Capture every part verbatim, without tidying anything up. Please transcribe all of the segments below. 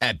At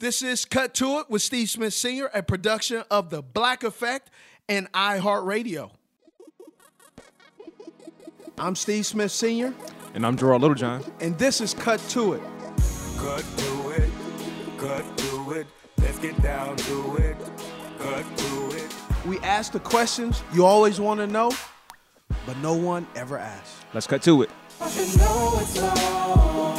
This is Cut to It with Steve Smith Senior, a production of The Black Effect and iHeartRadio. I'm Steve Smith Senior And I'm Jerome Littlejohn. And this is Cut to It. Cut to it, cut to it, let's get down to it, cut to it. We ask the questions you always want to know, but no one ever asks. Let's cut to it. I should know it's all.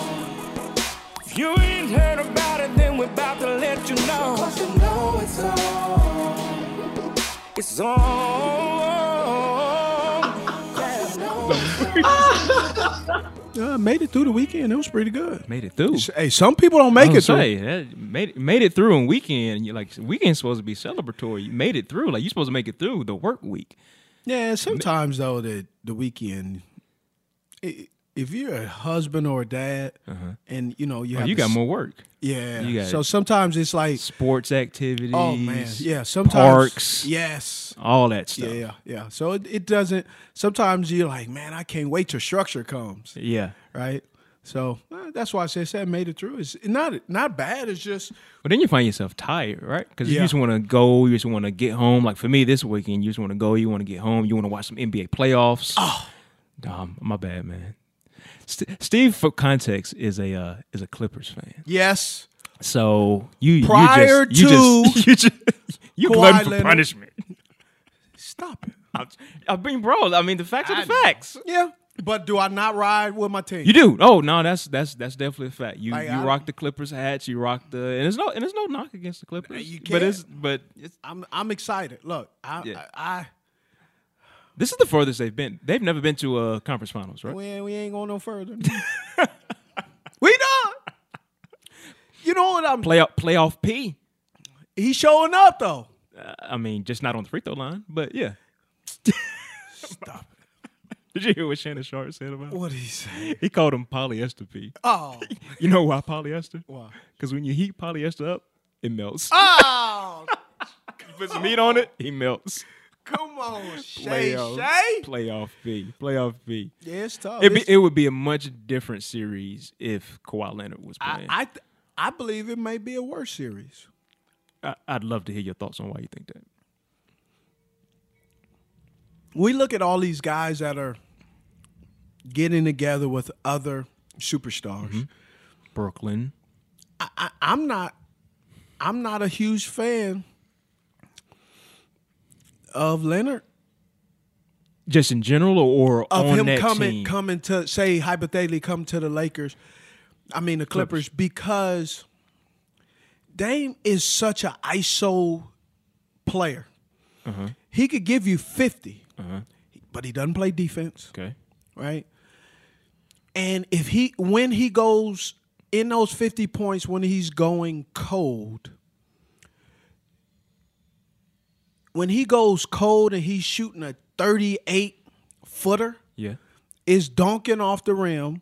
If you ain't heard about we're about to let you know. Cause you know it's on. It's on. uh, made it through the weekend. It was pretty good. Made it through. Hey, some people don't make it say, through. That made, made it through on weekend. You're like, weekend's supposed to be celebratory. You made it through. Like, you're supposed to make it through the work week. Yeah, sometimes, though, the, the weekend... It, If you're a husband or a dad, uh-huh. and you know you have, oh, you got s- more work. Yeah. You got so sometimes it's like sports activities. Oh man. Yeah. Sometimes parks. Yes. All that stuff. Yeah. Yeah. So it, it doesn't. Sometimes you're like, man, I can't wait till structure comes. Yeah. Right. So well, that's why I said I made it through. It's not not bad. It's just. But then you find yourself tired, right? Because yeah. you just want to go. You just want to get home. Like for me this weekend, you just want to go. You want to get home. You want to watch some N B A playoffs. Oh. Um, my bad, man. St- Steve, for context, is a uh, is a Clippers fan. Yes. So you prior you just, to you just, you glutton for punishment. Stop it. I, I mean, bro. I mean, the facts I are the know. facts. Yeah. But do I not ride with my team? You do. Oh no, that's that's that's definitely a fact. You like, you I, rock the Clippers hats. You rock the and there's no and there's no knock against the Clippers. You can't. But it's but it's, I'm I'm excited. Look, I yeah. I. I This is the furthest they've been. They've never been to a conference finals, right? We, we ain't going no further. We not. You know what I'm... Playoff, playoff P. He's showing up, though. Uh, I mean, just not on the free throw line, but yeah. Stop it. Did you hear what Shannon Sharp said about him? What did he say? He called him polyester P. Oh. You know why polyester? Why? Because when you heat polyester up, it melts. Oh! You put some heat on it, he melts. Come on, Shay, playoff, Shay. Playoff B. Playoff B. Yeah, it's tough. It'd be, it's... It would be a much different series if Kawhi Leonard was playing. I I, th- I believe it may be a worse series. I, I'd love to hear your thoughts on why you think that. We look at all these guys that are getting together with other superstars. Mm-hmm. Brooklyn. I, I, I'm not. I'm not a huge fan of Leonard, just in general, or, or of on him that coming, team? coming to say hypothetically come to the Lakers. I mean the Clippers, Clippers. Because Dame is such an I S O player. Uh-huh. He could give you fifty, uh-huh. but he doesn't play defense. Okay. Right? And if he when he goes in those fifty points, when he's going cold, when he goes cold and he's shooting a thirty-eight footer, yeah. it's donking off the rim,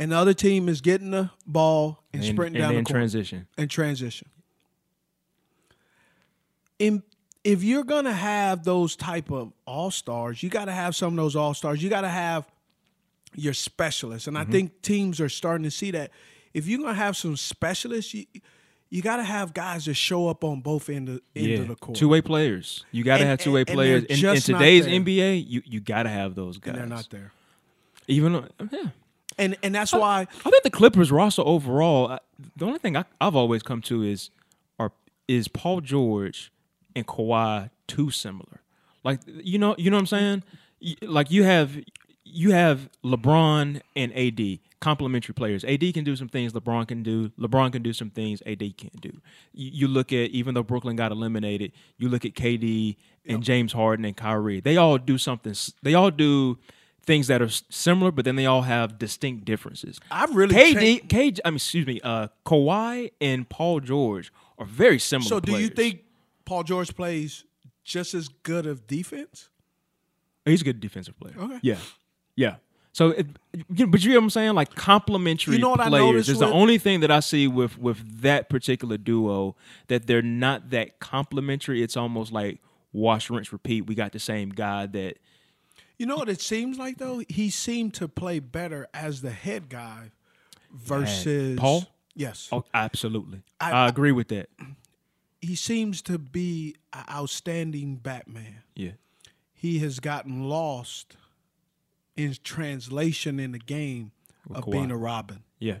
and the other team is getting the ball and, and sprinting and down the court. Transition. And transition. In, if you're going to have those type of all-stars, you got to have some of those all-stars. You got to have your specialists. And mm-hmm. I think teams are starting to see that. If you're going to have some specialists, you, you got to have guys that show up on both end of, end yeah. of the court. Two-way players. You got to have two-way players. In, in today's N B A, you, you got to have those guys. And they're not there. Even yeah. And and that's I, why I think the Clippers roster overall, I, the only thing I, I've always come to is are is Paul George and Kawhi too similar? Like you know you know what I'm saying? Like you have you have LeBron and A D, complementary players. A D can do some things LeBron can do. LeBron can do some things A D can't do. You, you look at, even though Brooklyn got eliminated, you look at K D and yep. James Harden and Kyrie. They all do something. They all do. Things that are similar, but then they all have distinct differences. I really K D, K D, I mean, excuse me, uh, Kawhi and Paul George are very similar. So, do players. You think Paul George plays just as good of defense? He's a good defensive player. Okay. Yeah, yeah. So, it, you know, but you know what I'm saying? Like complementary you know players is with? The only thing that I see with with that particular duo that they're not that complementary. It's almost like wash, rinse, repeat. We got the same guy that. You know what it seems like, though? He seemed to play better as the head guy versus... And Paul? Yes. Oh, absolutely. I, I agree with that. He seems to be an outstanding Batman. Yeah. He has gotten lost in translation in the game with of Kawhi. Being a Robin. Yeah.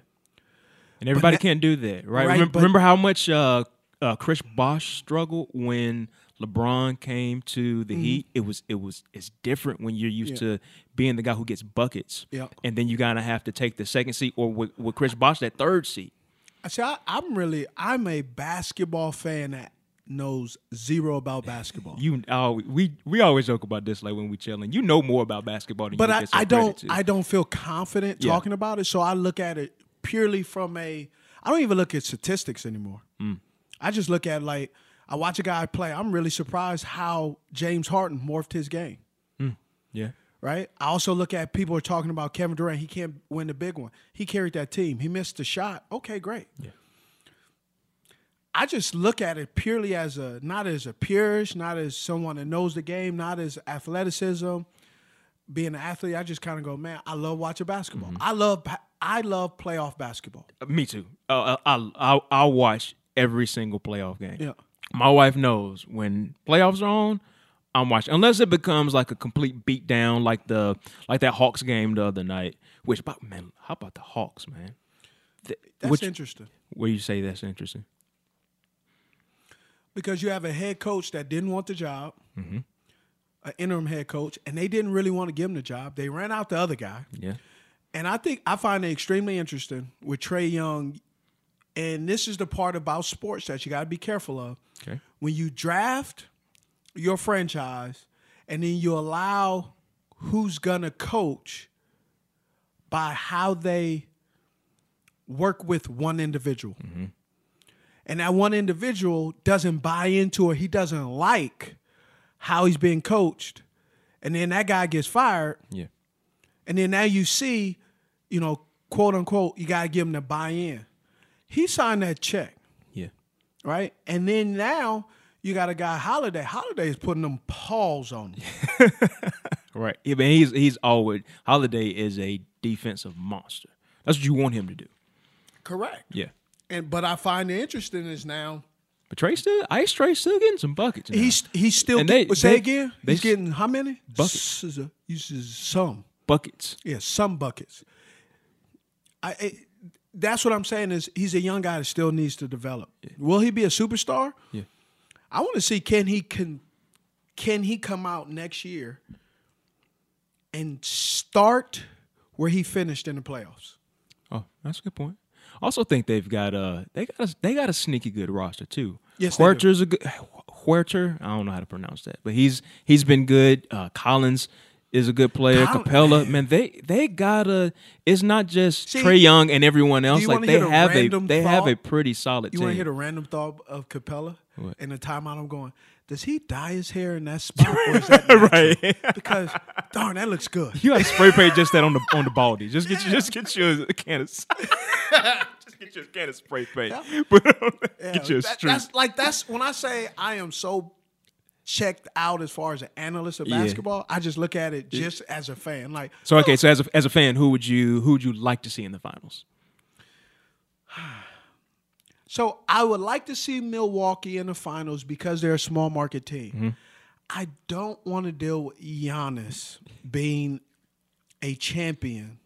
And everybody that, can't do that, right? right remember, remember how much uh, uh, Chris Bosh struggled when... LeBron came to the mm-hmm. Heat. It was it was it's different when you're used yeah. to being the guy who gets buckets, yeah. and then you gotta have to take the second seat, or with, with Chris Bosh, that third seat. I see. I, I'm really I'm a basketball fan that knows zero about basketball. you uh, we we always joke about this, like when we chilling. You know more about basketball than but you I, get some I don't to. I don't feel confident yeah. talking about it, so I look at it purely from a. I don't even look at statistics anymore. Mm. I just look at like. I watch a guy play. I'm really surprised how James Harden morphed his game. Mm, yeah. Right? I also look at people are talking about Kevin Durant. He can't win the big one. He carried that team. He missed the shot. Okay, great. Yeah. I just look at it purely as a, not as a purist, not as someone that knows the game, not as athleticism, being an athlete. I just kind of go, man, I love watching basketball. Mm-hmm. I love I love playoff basketball. Uh, me too. Uh, I, I, I watch every single playoff game. Yeah. My wife knows when playoffs are on, I'm watching. Unless it becomes like a complete beatdown, like the like that Hawks game the other night. Which, man, how about the Hawks, man? The, that's which, interesting. Where you say that's interesting? Because you have a head coach that didn't want the job, mm-hmm. an interim head coach, and they didn't really want to give him the job. They ran out the other guy. Yeah. And I think I find it extremely interesting with Trae Young. And this is the part about sports that you got to be careful of. Okay. When you draft your franchise and then you allow who's going to coach by how they work with one individual. Mm-hmm. And that one individual doesn't buy into or he doesn't like how he's being coached. And then that guy gets fired. Yeah. And then now you see, you know, quote unquote, you got to give him the buy-in. He signed that check, yeah, right? And then now you got a guy, Holiday. Holiday is putting them paws on him. Right. I mean, he's, he's always – Holiday is a defensive monster. That's what you want him to do. Correct. Yeah. And But I find it interesting is now – But Trey still – Ice Trey still getting some buckets. Now. He's he's still – Say they, again? They, he's getting how many? Buckets. S- some. Buckets. Yeah, some buckets. I it, That's what I'm saying is he's a young guy that still needs to develop. Yeah. Will he be a superstar? Yeah. I want to see can he can can he come out next year and start where he finished in the playoffs? Oh, that's a good point. Also think they've got a they got a, they got a sneaky good roster too. Yes, Huerter's a good Huerter. I don't know how to pronounce that, but he's he's been good. Uh, Collins is a good player. Collins. Capela, man, they they got a. It's not just Trae Young and everyone else. Like they have a, a they thought? have a pretty solid. You want to hear a random thought of Capela? What? In the timeout, I'm going. Does he dye his hair in that spot? Or is that right? Because darn, that looks good. You gotta spray paint just that on the on the baldy. Just get yeah. you, just get you a can of just get you a can of spray paint. Yeah. But yeah, get you a that, that's like that's when I say I am so checked out as far as an analyst of basketball. Yeah. I just look at it just yeah. as a fan. Like so, okay. Oh. So as a, as a fan, who would you who would you like to see in the finals? So I would like to see Milwaukee in the finals because they're a small market team. Mm-hmm. I don't want to deal with Giannis being a champion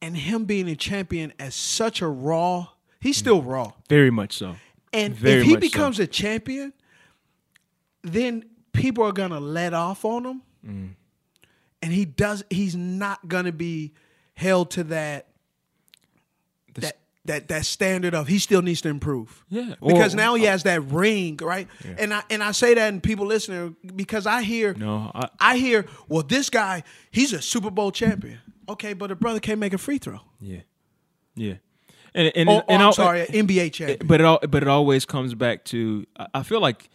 and him being a champion as such a raw. He's still raw. Very much so. And Very if he becomes so. a champion, then people are going to let off on him. Mm. And he does. He's not going to be held to that. That that that standard of he still needs to improve. Yeah. Because or, now he has that ring, right? Yeah. And I and I say that, and people listening, because I hear no, I, I hear, well, this guy, he's a Super Bowl champion. Okay, but a brother can't make a free throw. Yeah. Yeah. And and, or, and or, I'm sorry, an N B A champion. But it all but it always comes back to I feel like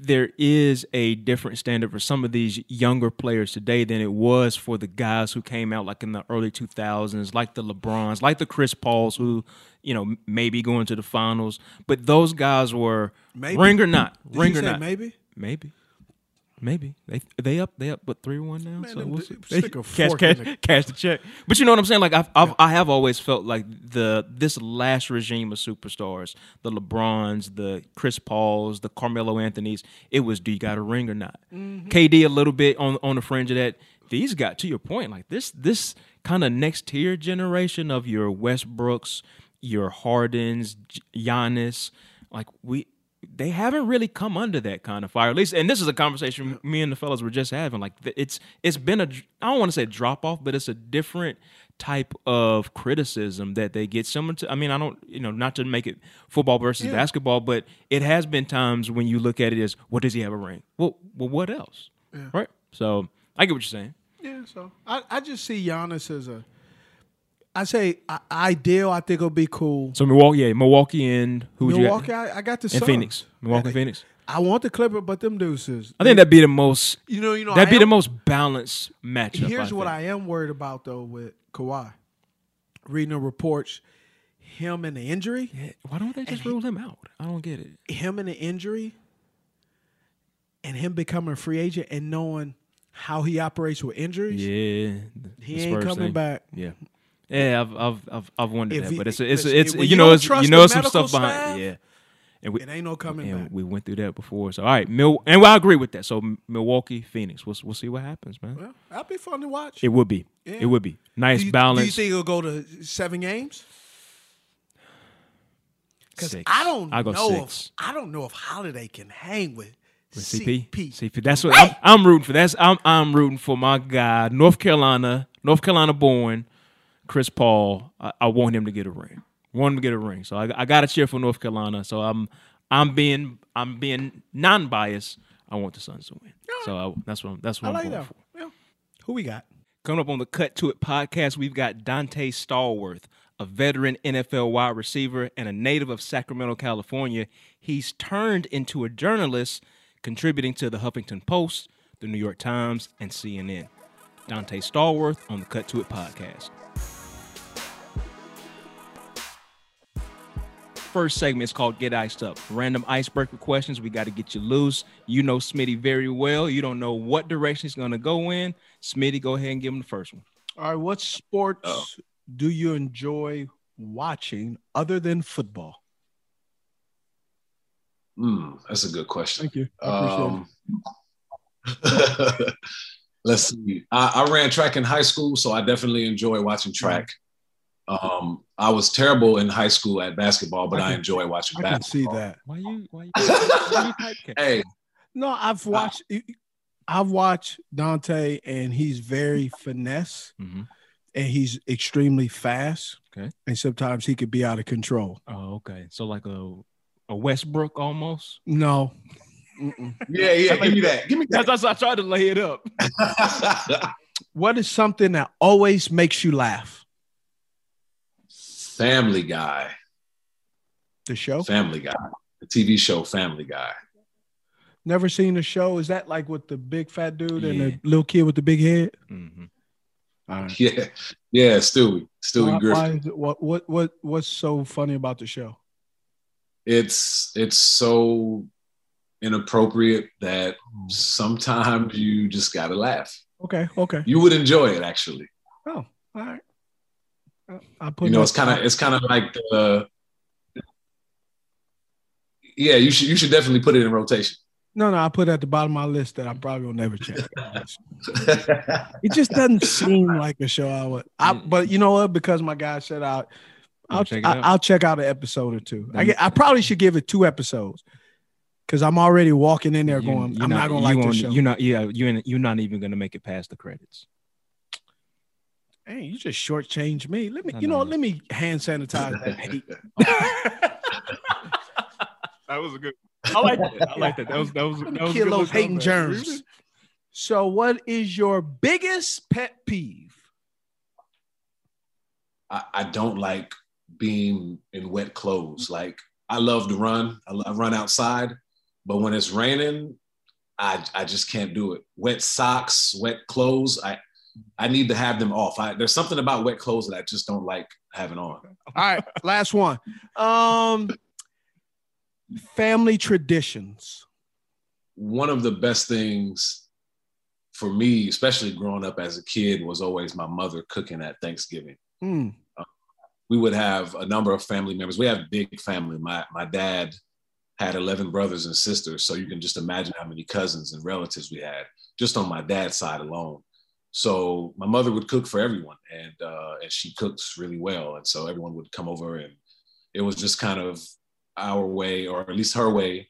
there is a different standard for some of these younger players today than it was for the guys who came out like in the early two thousands, like the LeBrons, like the Chris Pauls, who, you know, maybe going to the finals. But those guys were maybe. ring or not, Did ring you or say not. Maybe, maybe, maybe they they up they up but three one now. Man, so we'll see. Stick a fork cash, in cash, the- cash the check. But you know what I'm saying? Like I've, I've yeah. I have always felt like the this last regime of superstars, the LeBrons, the Chris Pauls, the Carmelo Anthonys, it was do you got a ring or not? Mm-hmm. K D a little bit on on the fringe of that. These got to your point like this this kind of next tier generation of your Westbrooks, your Hardens, Giannis, like we. They haven't really come under that kind of fire, at least. And this is a conversation me and the fellas were just having. Like it's it's been a I don't want to say drop off, but it's a different type of criticism that they get. Similar to I mean I don't you know not to make it football versus yeah. basketball, but it has been times when you look at it as well, does he have a ring? Well, well, what else? Yeah. Right. So I get what you're saying. Yeah. So I, I just see Giannis as a I say uh, ideal. I think it'll be cool. So Milwaukee, yeah, Milwaukee and who would Milwaukee, you? Milwaukee, I, I got the Suns. And Phoenix, Milwaukee, yeah, they, Phoenix. I want the Clipper, but them deuces. I think that'd be the most. You know, you know, that'd I be am, the most balanced matchup. Here's I what I am worried about though with Kawhi. Reading the reports, him and the injury. Yeah, why don't they just rule he, him out? I don't get it. Him and the injury, and him becoming a free agent and knowing how he operates with injuries. Yeah, he ain't coming thing. back. Yeah. Yeah, I've I've I've, I've wondered if that, but it's it's it's, it's you know it's, you know some stuff staff, behind it. Yeah, and we, it ain't no coming and back. We went through that before, so all right, Mil and I agree with that. So Milwaukee, Phenix, we'll we'll see what happens, man. Well, that'd be fun to watch. It would be. Yeah. It would be nice do you, balance. Do you think it'll go to seven games? Because I don't I'll know if I don't know if Holiday can hang with. With C P. C P. That's what right. I'm, I'm rooting for. That's I'm I'm rooting for my guy, North Carolina, North Carolina born. Chris Paul, I, I want him to get a ring. I want him to get a ring. So I, I got to cheer for North Carolina. So I'm, I'm being, I'm being non-biased. I want the Suns to win. Right. So I, that's what, I'm, that's what I I'm like going that. for. Yeah. Who we got coming up on the Cut to It podcast? We've got Donté Stallworth, a veteran N F L wide receiver and a native of Sacramento, California. He's turned into a journalist, contributing to the Huffington Post, the New York Times, and C N N. Donté Stallworth on the Cut to It podcast. First segment is called Get Iced Up. Random icebreaker questions. We got to get you loose. You know Smitty very well. You don't know what direction he's going to go in. Smitty, go ahead and give him the first one. All right. What sports oh. do you enjoy watching other than football? Mm, that's a good question. Thank you. I appreciate um, it. Let's see. I, I ran track in high school, so I definitely enjoy watching track. Um, I was terrible in high school at basketball, but I, can, I enjoy watching I basketball. I can see that. Why you? Why you? Why you hey, no, I've watched. Uh, I've watched Donté, and he's very finesse. Mm-hmm. and he's extremely fast. Okay. And sometimes he could be out of control. Oh, okay. So like a a Westbrook almost? No. Mm-mm. Yeah, yeah. Give me that. Give me that. That's, I tried to lay it up. What is something that always makes you laugh? Family Guy. The show? Family Guy. The T V show Family Guy. Never seen the show. Is that like with the big fat dude yeah. and the little kid with the big head? Mm-hmm. All right. Yeah, yeah. Stewie, Stewie why, Griffin. Why it, what, what, what, what's so funny about the show? It's it's so inappropriate that sometimes you just gotta laugh. Okay, okay. You would enjoy it actually. Oh, all right. I put. You know, it's kind of it's kind of like the. Yeah, you should you should definitely put it in rotation. No, no, I put it at the bottom of my list that I probably will never check. It just doesn't seem like a show I would. I, but you know what? Because my guy said I, I'll check I, I'll check out an episode or two. I, I probably should give it two episodes because I'm already walking in there going, you're I'm not, not gonna like this show. You're not, yeah, you're you're not even gonna make it past the credits. Hey, you just shortchanged me. Let me, you know, know, let me hand sanitize that hate. That was a good. I like that. I like that. That was that was, that was kill those hating germs. So, what is your biggest pet peeve? I, I don't like being in wet clothes. Like I love to run. I, I run outside, but when it's raining, I I just can't do it. Wet socks, wet clothes. I I need to have them off. I, there's something about wet clothes that I just don't like having on. All right, last one. Um. Family traditions. One of the best things for me, especially growing up as a kid, was always my mother cooking at Thanksgiving. Mm. Uh, we would have a number of family members. We have big family. My my dad had eleven brothers and sisters, so you can just imagine how many cousins and relatives we had just on my dad's side alone. So my mother would cook for everyone, and uh, and she cooks really well. And so everyone would come over, and it was just kind of our way, or at least her way,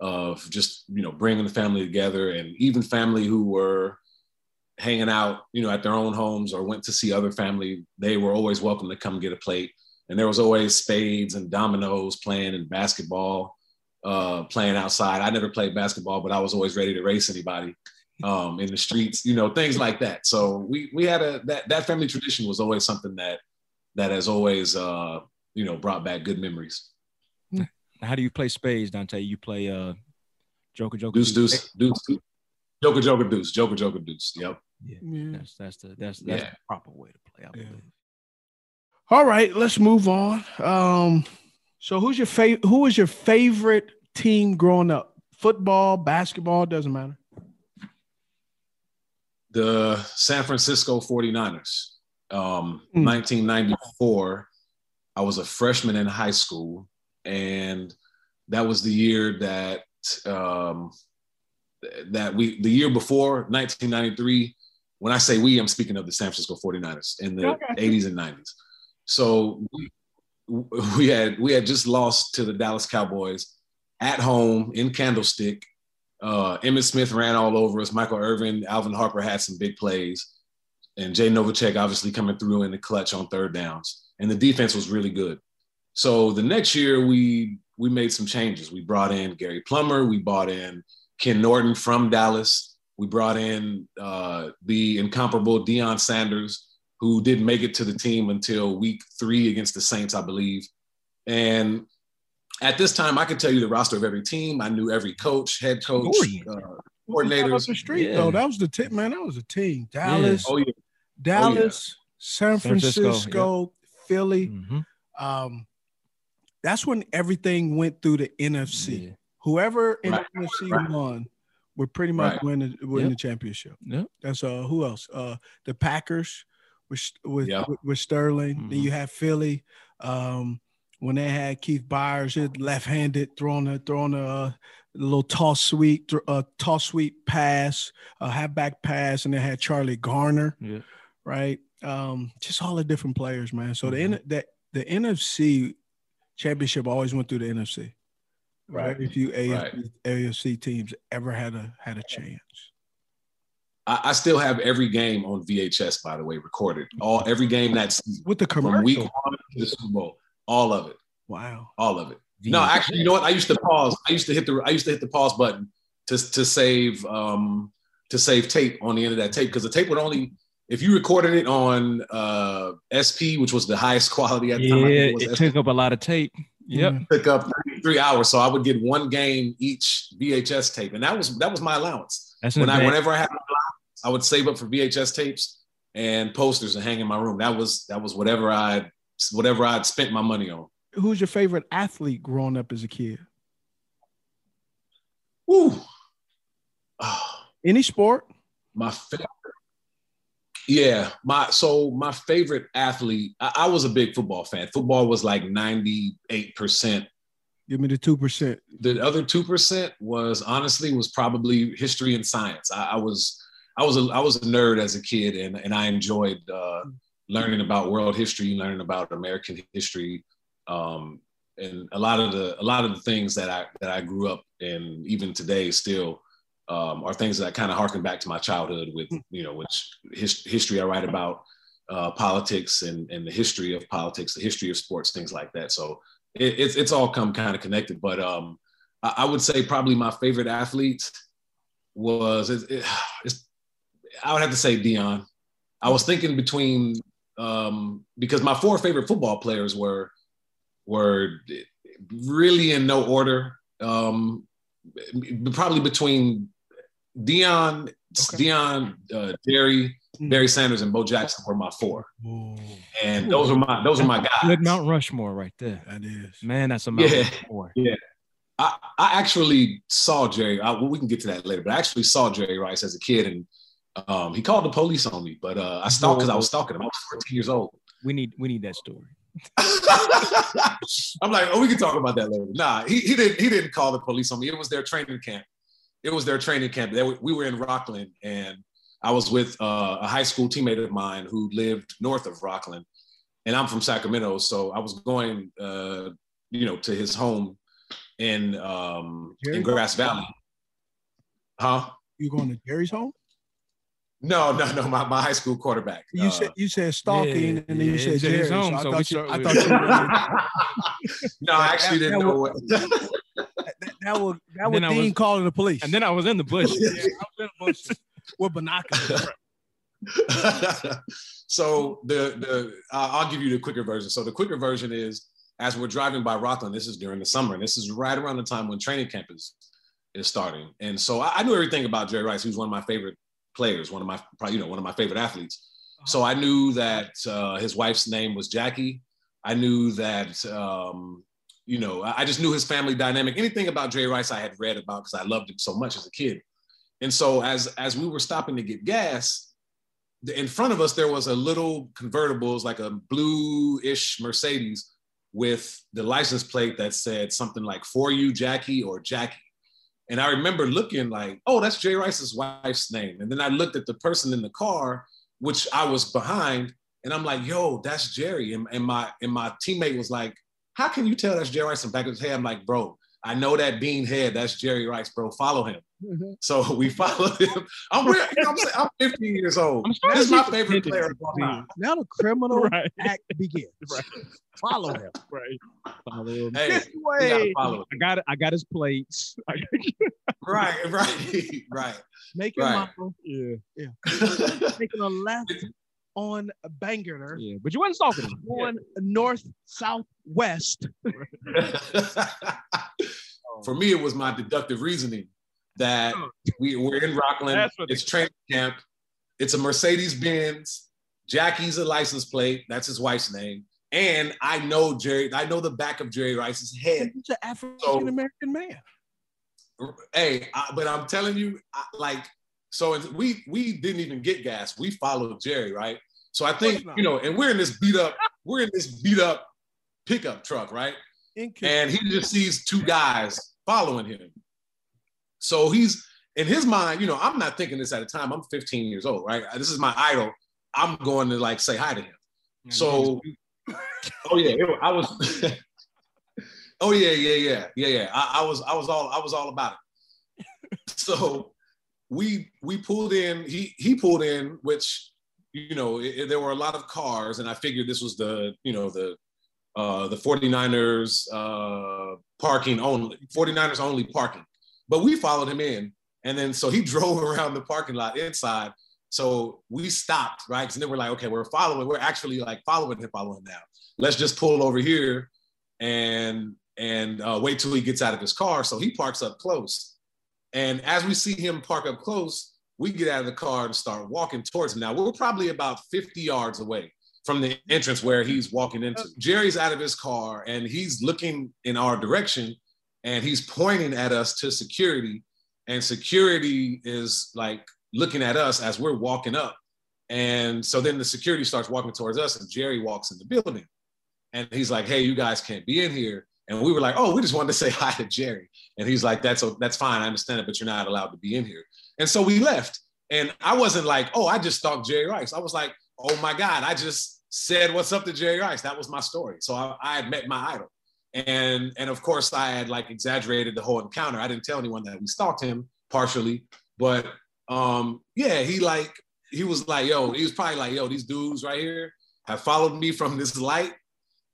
of just, you know, bringing the family together. And even family who were hanging out, you know, at their own homes or went to see other family, they were always welcome to come get a plate. And there was always spades and dominoes playing and basketball, uh, playing outside. I never played basketball, but I was always ready to race anybody um, in the streets, you know, things like that. So we we had a, that, that family tradition was always something that, that has always, uh, you know, brought back good memories. How do you play spades, Donté? You play uh, Joker, Joker, Deuce, Deuce, Deuce, Deuce, Deuce, Joker, Joker, Deuce, Joker, Joker, Deuce. Yep. Yeah, yeah. that's that's the that's that's yeah. the proper way to play. I believe. Yeah. All right, let's move on. Um, so who's your favorite? Who was your favorite team growing up? Football, basketball, doesn't matter. The San Francisco forty-niners. Um, mm. nineteen ninety-four. I was a freshman in high school. And that was the year that um, that we the year before nineteen ninety-three. When I say we, I'm speaking of the San Francisco forty-niners in the okay. eighties and nineties. So we, we had we had just lost to the Dallas Cowboys at home in Candlestick. Uh, Emmitt Smith ran all over us. Michael Irvin, Alvin Harper had some big plays, and Jay Novacek obviously coming through in the clutch on third downs. And the defense was really good. So the next year we we made some changes. We brought in Gary Plummer. We brought in Ken Norton from Dallas. We brought in uh, the incomparable Deion Sanders, who didn't make it to the team until week three against the Saints, I believe. And at this time, I could tell you the roster of every team. I knew every coach, head coach, uh, coordinators. The street, yeah. though. That was the tip, man. That was a team. Dallas, yeah. Oh, yeah. Dallas, oh, yeah. San Francisco, San Francisco yeah. Philly. Mm-hmm. Um, That's when everything went through the N F C. Yeah. Whoever in right. the N F C right. won would pretty much right. win the, win yep. the championship. Yep. That's uh, who else? Uh, the Packers with with, yep. with, with Sterling. Mm-hmm. Then you have Philly um, when they had Keith Byers, left-handed, throwing a throwing a uh, little toss sweep, th- uh, toss sweep pass, a uh, halfback pass, and they had Charlie Garner. Yeah. Right. Um, just all the different players, man. So mm-hmm. the the the N F C. Championship always went through the N F C, right? Very few A F C, right. A F C teams ever had a had a chance. I, I still have every game on V H S, by the way, recorded. All every game that's with the commercial from week one to the Super Bowl, all of it. Wow, all of it. V H S. No, actually, you know what? I used to pause. I used to hit the. I used to hit the pause button to to save um to save tape on the end of that tape, because the tape would only. If you recorded it on uh, S P, which was the highest quality at the yeah, time, it, was it took up a lot of tape. Yep, it took up three, three hours. So I would get one game each V H S tape, and that was that was my allowance. That's when I, whenever I had my allowance, I would save up for V H S tapes and posters and hang in my room. That was that was whatever I whatever I'd spent my money on. Who's your favorite athlete growing up as a kid? Woo. Oh. Any sport? My favorite. Yeah, my so my favorite athlete, I, I was a big football fan. Football was like ninety-eight percent. Give me the two percent. The other two percent was honestly was probably history and science. I, I was I was a I was a nerd as a kid, and, and I enjoyed uh, learning about world history, learning about American history, um, and a lot of the a lot of the things that I that I grew up in, even today still. Um, are things that I kind of harken back to my childhood with, you know, which his, history I write about, uh, politics and, and the history of politics, the history of sports, things like that. So it, it's it's all come kind of connected. But um, I, I would say probably my favorite athlete was, it, it, it's, I would have to say Deion. I was thinking between, um, because my four favorite football players were, were really in no order, um, probably between Deion, okay. Deion, uh, Jerry, Barry Sanders, and Bo Jackson were my four, Ooh. and Ooh. those were my those were my guys. Mount Rushmore, right there. That is, man, that's a Mount yeah. Rushmore. Yeah, I, I actually saw Jerry. I, well, we can get to that later, but I actually saw Jerry Rice as a kid, and um, he called the police on me. But uh, I stalked because I was stalking him. I was fourteen years old. We need we need that story. I'm like, oh, we can talk about that later. Nah, he, he didn't he didn't call the police on me. It was their training camp. It was their training camp. They, we were in Rocklin, and I was with uh, a high school teammate of mine who lived north of Rocklin, and I'm from Sacramento, so I was going, uh, you know, to his home in um, in Grass Valley. Huh? You going to Jerry's home? No, no, no. My, my high school quarterback. You uh, said you said stalking, yeah, and then you yeah, said Jerry's home. So I so thought you. I thought you no, I actually that, didn't that know would, what. That, that was that was Dean was, calling the police, and then I was in the bushes. Yeah, I was in the bushes with binoculars. So the the uh, I'll give you the quicker version. So the quicker version is, as we're driving by Rocklin, this is during the summer, and this is right around the time when training camp is is starting, and so I, I knew everything about Jerry Rice. He was one of my favorite players, one of my, probably, you know, one of my favorite athletes. So I knew that uh, his wife's name was Jackie. I knew that, um, you know, I, I just knew his family dynamic. Anything about Jerry Rice I had read about because I loved him so much as a kid. And so as as we were stopping to get gas, the, in front of us, there was a little convertible, it was like a blue-ish Mercedes with the license plate that said something like, "For you, Jackie," or "Jackie." And I remember looking like, oh, that's Jerry Rice's wife's name. And then I looked at the person in the car, which I was behind, and I'm like, yo, that's Jerry. And, and my and my teammate was like, how can you tell that's Jerry Rice? And back of his head, I'm like, bro, I know that bean head, that's Jerry Rice, bro, follow him. Mm-hmm. So we followed him. I'm, real, you know I'm, saying, I'm fifteen years old. This is my favorite player of all time. Now the criminal right. act begins. Right. Follow him. Right. Follow him. Hey, this way. Follow him. I got it. I got his plates. right. Right. Right. Make your right. Mama, yeah. Yeah. Making a left on a Bangor. Yeah. But you wasn't talking. Going yeah. north, south, west. For me, it was my deductive reasoning. That we, we're in Rockland, it's training camp, it's a Mercedes-Benz, Jackie's a license plate, that's his wife's name, and I know Jerry, I know the back of Jerry Rice's head. He's an African-American so, man. Hey, I, but I'm telling you, I, like, so we we didn't even get gas, we followed Jerry, right? So I think, you know, and we're in this beat up, we're in this beat up pickup truck, right? And he just sees two guys following him. So he's, in his mind, you know, I'm not thinking this at a time. I'm fifteen years old, right? This is my idol. I'm going to, like, say hi to him. Yeah, so, oh, yeah, I was, oh, yeah, yeah, yeah, yeah, yeah. I, I was, I was all, I was all about it. So we we pulled in, he he pulled in, which, you know, it, there were a lot of cars, and I figured this was the, you know, the uh, the 49ers uh, parking only, 49ers only parking. But we followed him in. And then, so he drove around the parking lot inside. So we stopped, right? Because then we're like, okay, we're following, we're actually like following him, following him now. Let's just pull over here and and uh, wait till he gets out of his car. So he parks up close. And as we see him park up close, we get out of the car and start walking towards him. Now, we're probably about fifty yards away from the entrance where he's walking into. Jerry's out of his car, and he's looking in our direction, and he's pointing at us to security. And security is like looking at us as we're walking up. And so then the security starts walking towards us, and Jerry walks in the building. And he's like, hey, you guys can't be in here. And we were like, oh, we just wanted to say hi to Jerry. And he's like, that's a, that's fine, I understand it, but you're not allowed to be in here. And so we left. And I wasn't like, oh, I just stalked Jerry Rice. I was like, oh my God, I just said what's up to Jerry Rice. That was my story. So I, I had met my idol. And, and of course, I had like exaggerated the whole encounter. I didn't tell anyone that we stalked him, partially. But um, yeah, he like, he was like, yo, he was probably like, yo, these dudes right here have followed me from this light.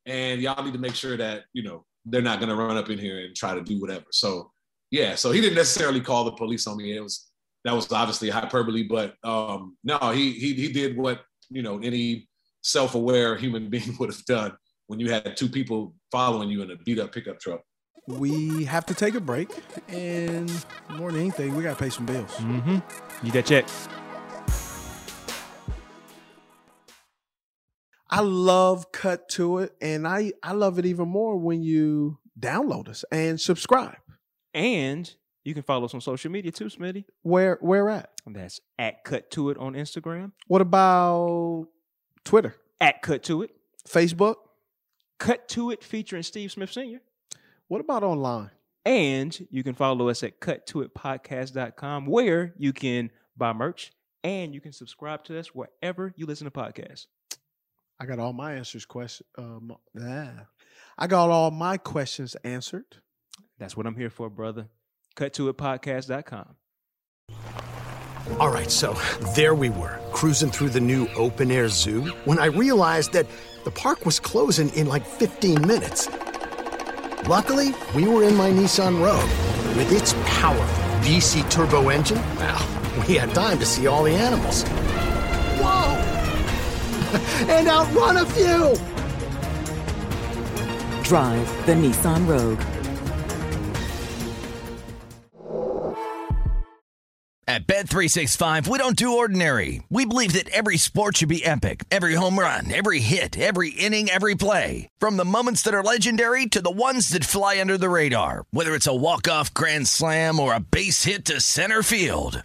And y'all need to make sure that, you know, they're not going to run up in here and try to do whatever. So, yeah, so he didn't necessarily call the police on me. It was, that was obviously hyperbole, but um, no, he, he, he did what, you know, any self-aware human being would have done when you had two people following you in a beat up pickup truck. We have to take a break, and more than anything, we got to pay some bills. Mm-hmm. Need that check. I love Cut To It, and I, I love it even more when you download us and subscribe. And you can follow us on social media too, Smitty. Where where at? That's at Cut To It on Instagram. What about Twitter? At Cut To It. Facebook? Cut To It featuring Steve Smith Senior What about online? And you can follow us at cut to it podcast dot com, where you can buy merch and you can subscribe to us wherever you listen to podcasts. I got all my answers question. Um, yeah. I got all my questions answered. That's what I'm here for, brother. cut to it podcast dot com. All right, so there we were, cruising through the new open-air zoo, when I realized that the park was closing in like fifteen minutes. Luckily, we were in my Nissan Rogue. With its powerful V C turbo engine, well, we had time to see all the animals. Whoa! And outrun a few! Drive the Nissan Rogue. At Bet three sixty-five, we don't do ordinary. We believe that every sport should be epic. Every home run, every hit, every inning, every play. From the moments that are legendary to the ones that fly under the radar. Whether it's a walk-off grand slam or a base hit to center field.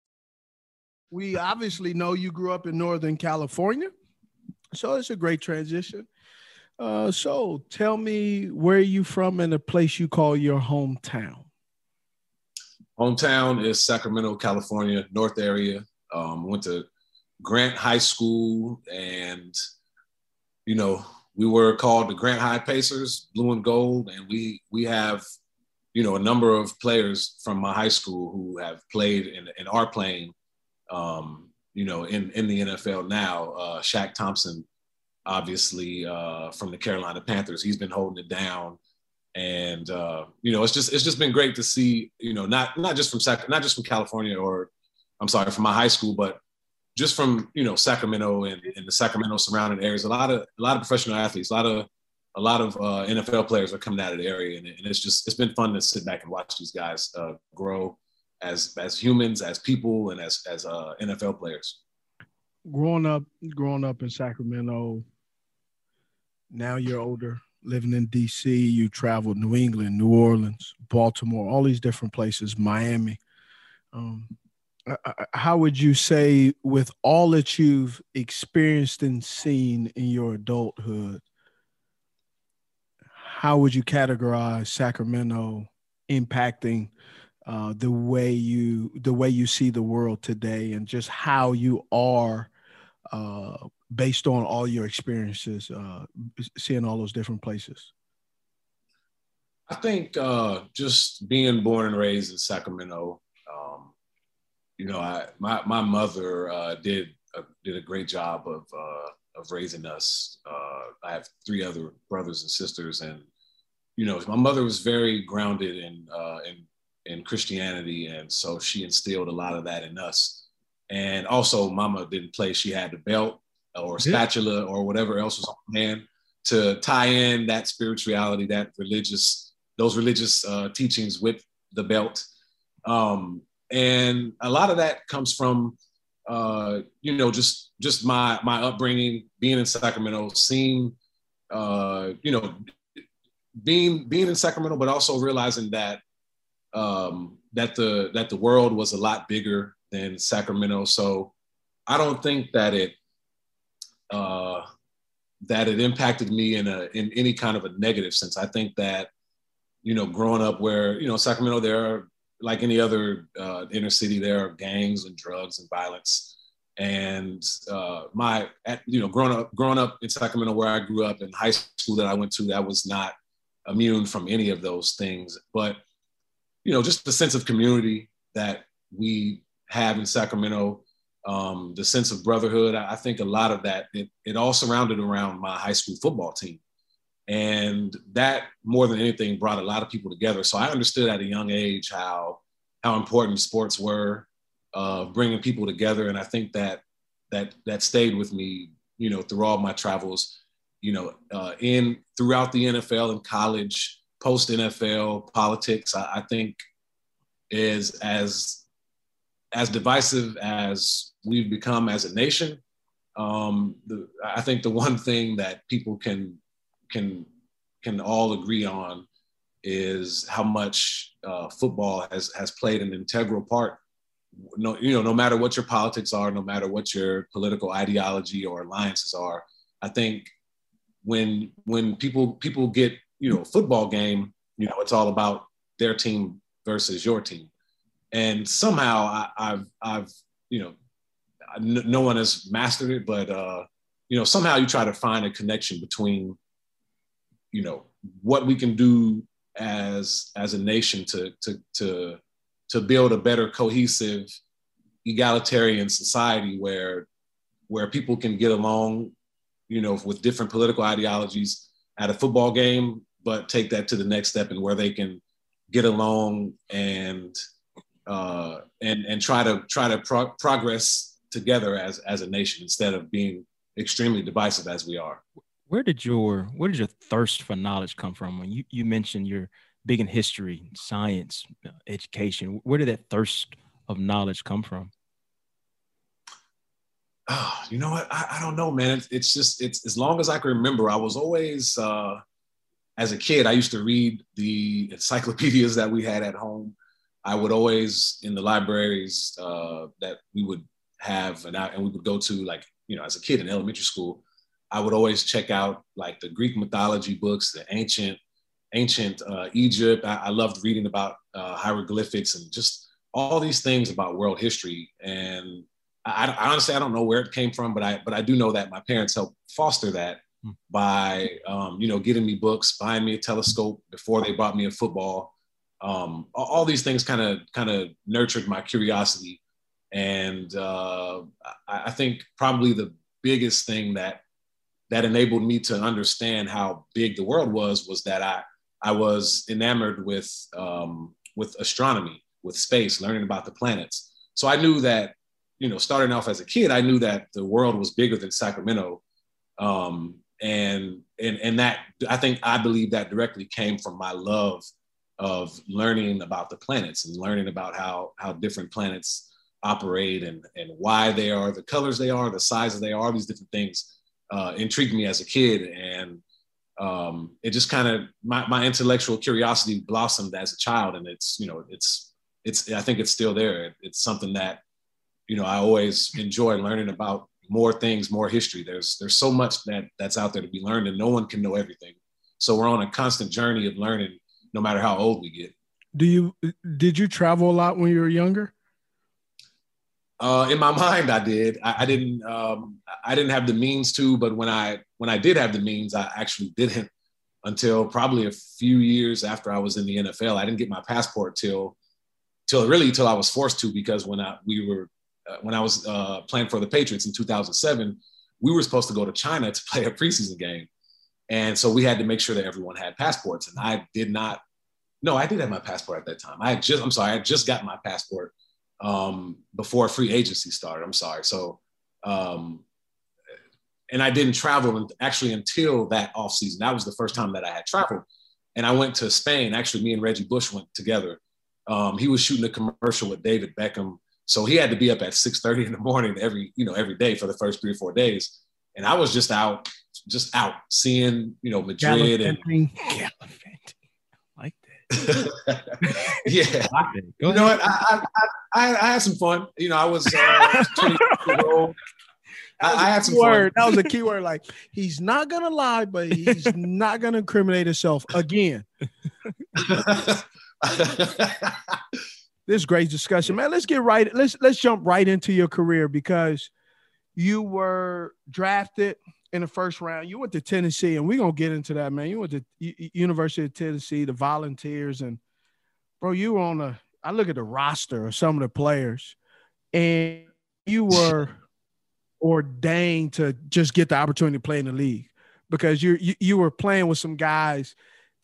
We obviously know you grew up in Northern California, so it's a great transition. Uh, so tell me, where are you from and the place you call your hometown? Hometown is Sacramento, California, North area. Um, went to Grant High School, and, you know, we were called the Grant High Pacers, blue and gold, and we we have, you know, a number of players from my high school who have played and, and are playing Um, you know, in, in the N F L now. uh, Shaq Thompson, obviously, uh, from the Carolina Panthers, he's been holding it down, and uh, you know, it's just it's just been great to see, you know, not not just from Sac- not just from California, or I'm sorry, from my high school, but just from, you know, Sacramento and, and the Sacramento surrounding areas. A lot of a lot of professional athletes, a lot of a lot of uh, N F L players are coming out of the area, and, and it's just it's been fun to sit back and watch these guys uh, grow as as humans, as people, and as as uh, N F L players. Growing up, growing up in Sacramento. Now you're older, living in D C. You traveled New England, New Orleans, Baltimore, all these different places, Miami. Um, how would you say, with all that you've experienced and seen in your adulthood, how would you categorize Sacramento impacting uh, the way you the way you see the world today, and just how you are uh, based on all your experiences, uh, seeing all those different places? I think uh, just being born and raised in Sacramento, um, you know, I, my my mother uh, did a, did a great job of uh, of raising us. Uh, I have three other brothers and sisters, and you know, my mother was very grounded in uh, in in Christianity, and so she instilled a lot of that in us. And also, Mama didn't play; she had the belt or spatula or whatever else was on hand to tie in that spirituality, that religious, those religious uh, teachings with the belt. Um, and a lot of that comes from, uh, you know, just just my my upbringing, being in Sacramento, seeing, uh, you know, being being in Sacramento, but also realizing that um, that the that the world was a lot bigger than Sacramento. So I don't think that it. Uh, that it impacted me in a in any kind of a negative sense. I think that, you know, growing up where, you know, Sacramento, there are, like any other uh, inner city, there are gangs and drugs and violence. And uh, my, at, you know, growing up growing up in Sacramento, where I grew up, in high school that I went to, that was not immune from any of those things. But, you know, just the sense of community that we have in Sacramento, Um, the sense of brotherhood, I, I think a lot of that, it, it all surrounded around my high school football team. And that, more than anything, brought a lot of people together. So I understood at a young age how how important sports were, uh, bringing people together. And I think that that that stayed with me, you know, through all my travels, you know, uh, in throughout the N F L and college, post-N F L, politics, I, I think is as as divisive as we've become as a nation, um, the, I think the one thing that people can can can all agree on is how much uh, football has has played an integral part. No, you know, no matter what your politics are, no matter what your political ideology or alliances are, I think when when people people get, you know, a football game, you know, it's all about their team versus your team. And somehow I, I've, I've, you know, no one has mastered it, but, uh, you know, somehow you try to find a connection between, you know, what we can do as, as a nation to, to, to, to build a better cohesive, egalitarian society where, where people can get along, you know, with different political ideologies at a football game, but take that to the next step and where they can get along and, Uh, and and try to try to pro- progress together as as a nation instead of being extremely divisive as we are. Where did your where did your thirst for knowledge come from? When you, you mentioned you're big in history, science, education, where did that thirst of knowledge come from? Oh, you know what? I, I don't know, man. It's, it's just it's as long as I can remember, I was always uh, as a kid, I used to read the encyclopedias that we had at home. I would always, in the libraries uh, that we would have, and, I, and we would go to, like, you know, as a kid in elementary school, I would always check out, like, the Greek mythology books, the ancient ancient uh, Egypt. I, I loved reading about uh, hieroglyphics and just all these things about world history. And I, I honestly, I don't know where it came from, but I but I do know that my parents helped foster that mm. by, um, you know, getting me books, buying me a telescope before they bought me a football. Um, all these things kind of kind of nurtured my curiosity. And uh, I, I think probably the biggest thing that that enabled me to understand how big the world was, was that I, I was enamored with, um, with astronomy, with space, learning about the planets. So I knew that, you know, starting off as a kid, I knew that the world was bigger than Sacramento. Um, and, and, and that, I think, I believe that directly came from my love of learning about the planets and learning about how how different planets operate and, and why they are, the colors they are, the sizes they are, these different things uh, intrigued me as a kid. And um, it just kind of, my, my intellectual curiosity blossomed as a child. And it's, you know, it's, it's, I think it's still there. It's something that, you know, I always enjoy learning about more things, more history. There's, there's so much that that's out there to be learned and no one can know everything. So we're on a constant journey of learning no matter how old we get. Do you, did you travel a lot when you were younger? Uh, in my mind, I did. I, I didn't. Um, I didn't have the means to. But when I when I did have the means, I actually didn't until probably a few years after I was in the N F L. I didn't get my passport till till really till I was forced to, because when I we were uh, when I was uh, playing for the Patriots in two thousand seven, we were supposed to go to China to play a preseason game, and so we had to make sure that everyone had passports. And I did not. No, I did have my passport at that time. I had just. I'm sorry. I had just got my passport. Um, before free agency started, I'm sorry. So, um, and I didn't travel actually until that off season. That was the first time that I had traveled. And I went to Spain. Actually, me and Reggie Bush went together. Um, he was shooting a commercial with David Beckham. So he had to be up at six thirty in the morning every, you know, every day for the first three or four days. And I was just out, just out seeing, you know, Madrid and yeah, you know what? I, I I I had some fun. You know, I was uh, twenty years old. I, I had some word. Fun. That was a key word. Like, he's not gonna lie, but he's not gonna incriminate himself again. This great discussion, man. Let's get right. Let's let's jump right into your career, because you were drafted in the first round. You went to Tennessee, and we're going to get into that, man. You went to U- University of Tennessee, the Volunteers, and, bro, you were on the – I look at the roster of some of the players, and you were ordained to just get the opportunity to play in the league, because you, you you were playing with some guys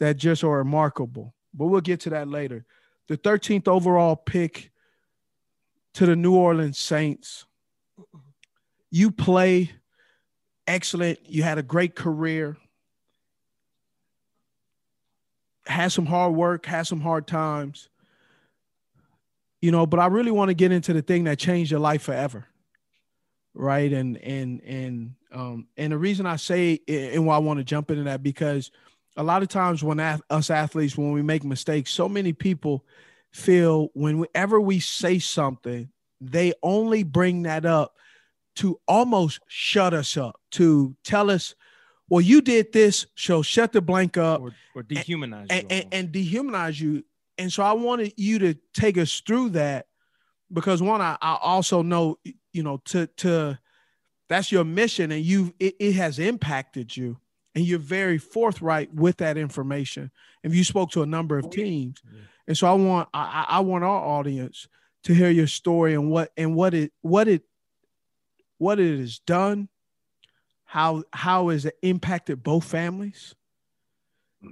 that just are remarkable. But we'll get to that later. The thirteenth overall pick to the New Orleans Saints. You play – excellent. You had a great career. Had some hard work, had some hard times. You know, but I really want to get into the thing that changed your life forever. Right. And and and um and the reason I say it, and why I want to jump into that, because a lot of times when ath- us athletes, when we make mistakes, so many people feel whenever we say something, they only bring that up to almost shut us up, to tell us, well, you did this, so shut the blank up. Or, or dehumanize and, you. And, and, and dehumanize you. And so I wanted you to take us through that, because one, I, I also know, you know, to, to that's your mission, and you it, it has impacted you, and you're very forthright with that information. And you spoke to a number of teams. Yeah. And so I want, I, I want our audience to hear your story and what, and what it, what it, what it has done, how how has it impacted both families,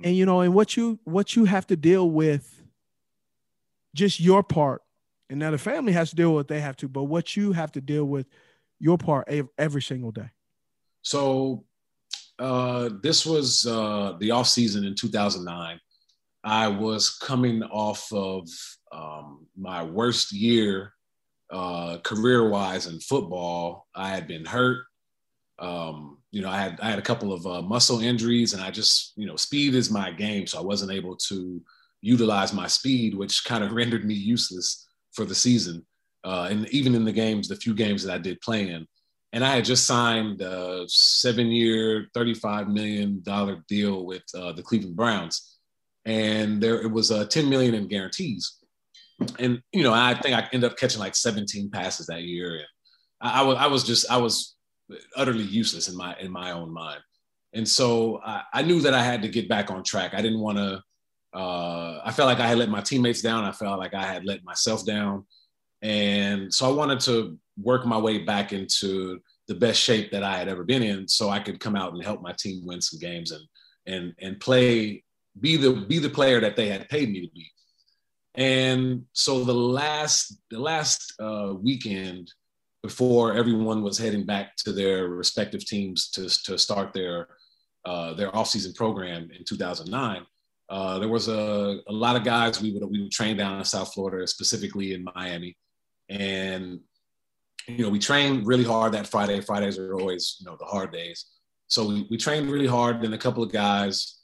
and you know, and what you what you have to deal with, just your part, and now the family has to deal with what they have to, but what you have to deal with, your part every single day. So, uh, this was uh, the off season in two thousand nine. I was coming off of um, my worst year. Uh, career-wise in football. I had been hurt. Um, you know, I had I had a couple of uh, muscle injuries, and I just, you know, speed is my game, so I wasn't able to utilize my speed, which kind of rendered me useless for the season. Uh, and even in the games, the few games that I did play in, and I had just signed a seven-year, thirty-five million dollars deal with uh, the Cleveland Browns, and there it was uh, ten million dollars in guarantees. And, you know, I think I ended up catching like seventeen passes that year. And I, I was, I was just, I was utterly useless in my, in my own mind. And so I, I knew that I had to get back on track. I didn't want to, uh, I felt like I had let my teammates down. I felt like I had let myself down. And so I wanted to work my way back into the best shape that I had ever been in, so I could come out and help my team win some games and, and, and play, be the, be the player that they had paid me to be. And so the last the last uh, weekend before everyone was heading back to their respective teams to, to start their uh, their offseason program in two thousand nine, Uh, there was a, a lot of guys we would we would train down in South Florida, specifically in Miami. And, you know, we trained really hard that Friday. Fridays are always, you know, the hard days. So we, we trained really hard. Then a couple of guys,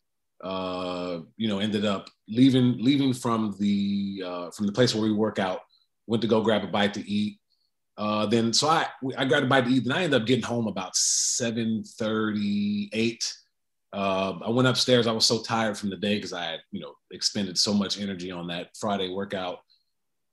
uh, you know, ended up leaving leaving from the uh, from the place where we work out, went to go grab a bite to eat. Uh, then so I I grabbed a bite to eat. Then I ended up getting home about seven thirty, eight. Uh, I went upstairs. I was so tired from the day because I had, you know, expended so much energy on that Friday workout.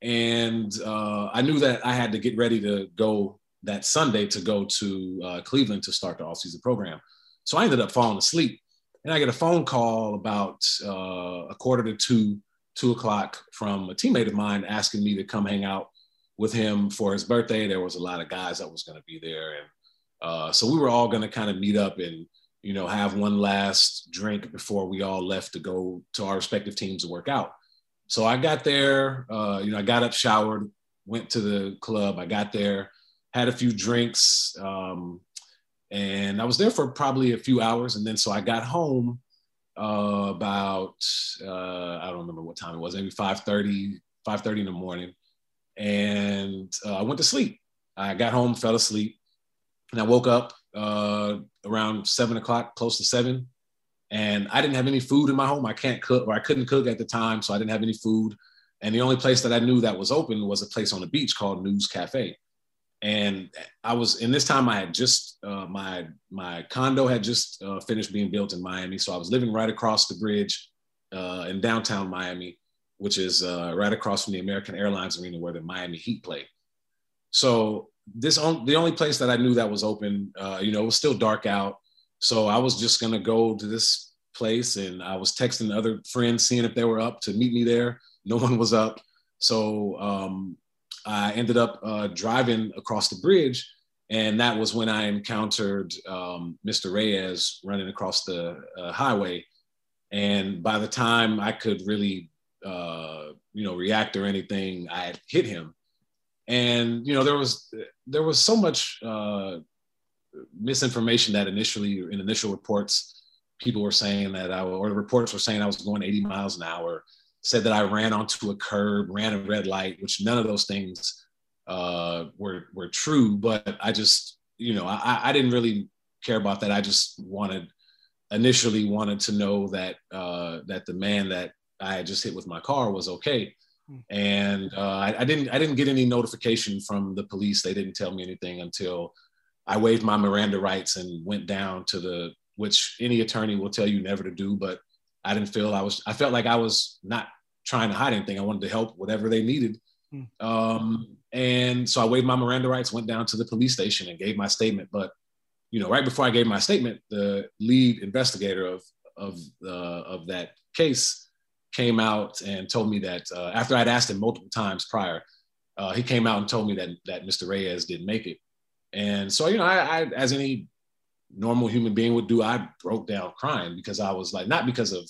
And uh, I knew that I had to get ready to go that Sunday to go to uh, Cleveland to start the offseason program. So I ended up falling asleep. And I get a phone call about uh, a quarter to two, two o'clock from a teammate of mine asking me to come hang out with him for his birthday. There was a lot of guys that was going to be there. And uh, so we were all going to kind of meet up and, you know, have one last drink before we all left to go to our respective teams to work out. So I got there, uh, you know, I got up, showered, went to the club. I got there, had a few drinks, um, and I was there for probably a few hours. And then so I got home uh, about, uh, I don't remember what time it was, maybe five thirty, five thirty in the morning. And uh, I went to sleep. I got home, fell asleep, and I woke up uh, around seven o'clock, close to seven. And I didn't have any food in my home. I can't cook, or I couldn't cook at the time. So I didn't have any food. And the only place that I knew that was open was a place on the beach called News Cafe. And I was, in this time I had just, uh, my, my condo had just uh, finished being built in Miami. So I was living right across the bridge uh, in downtown Miami, which is uh, right across from the American Airlines Arena where the Miami Heat played. So this, on, the only place that I knew that was open, uh, you know, it was still dark out. So I was just going to go to this place, and I was texting other friends, seeing if they were up to meet me there. No one was up. So um, I ended up uh, driving across the bridge, and that was when I encountered um, Mister Reyes running across the uh, highway. And by the time I could really, uh, you know, react or anything, I had hit him. And, you know, there was, there was so much uh, misinformation that initially in initial reports, people were saying that I, or the reports were saying I was going eighty miles an hour, said that I ran onto a curb, ran a red light, which none of those things uh, were, were true. But I just, you know, I, I didn't really care about that. I just wanted, initially wanted to know that, uh, that the man that I had just hit with my car was okay. And uh, I, I didn't, I didn't get any notification from the police. They didn't tell me anything until I waived my Miranda rights and went down to the, which any attorney will tell you never to do, but I didn't feel I was, I felt like I was not trying to hide anything. I wanted to help whatever they needed. Mm. Um, and so I waived my Miranda rights, went down to the police station and gave my statement. But, you know, right before I gave my statement, the lead investigator of, of, uh, of that case came out and told me that uh, after I'd asked him multiple times prior, uh, he came out and told me that, that Mister Reyes didn't make it. And so, you know, I, I, as any normal human being would do, I broke down crying because I was like, not because of,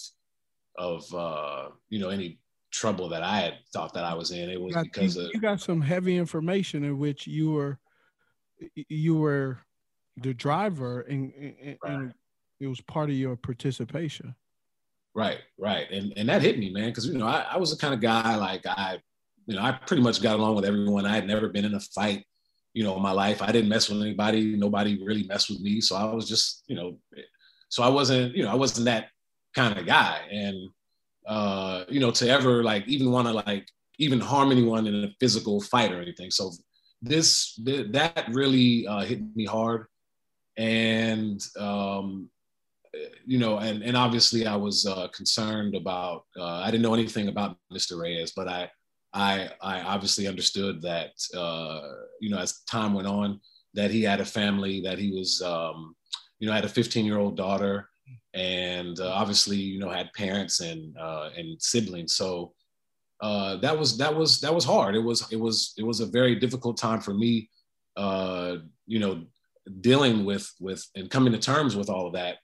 of, uh, you know, any trouble that I had thought that I was in. It was got, because you, of, you got some heavy information in which you were, you were the driver and, and, right. and it was part of your participation. Right, right. And and that hit me, man, because, you know, I, I was the kind of guy, like, I, you know, I pretty much got along with everyone. I had never been in a fight, you know, in my life. I didn't mess with anybody. Nobody really messed with me. So I was just, you know, so I wasn't, you know, I wasn't that kind of guy. And, uh, you know, to ever, like, even want to, like, even harm anyone in a physical fight or anything. So this, th- that really uh, hit me hard. And, um you know, and, and obviously I was uh, concerned about, uh, I didn't know anything about Mister Reyes, but I, I, I obviously understood that, uh, you know, as time went on, that he had a family, that he was, um, you know, had a fifteen year old daughter and uh, obviously, you know, had parents and, uh, and siblings. So uh, that was, that was, that was hard. It was, it was, it was a very difficult time for me, uh, you know, dealing with, with, and coming to terms with all of that.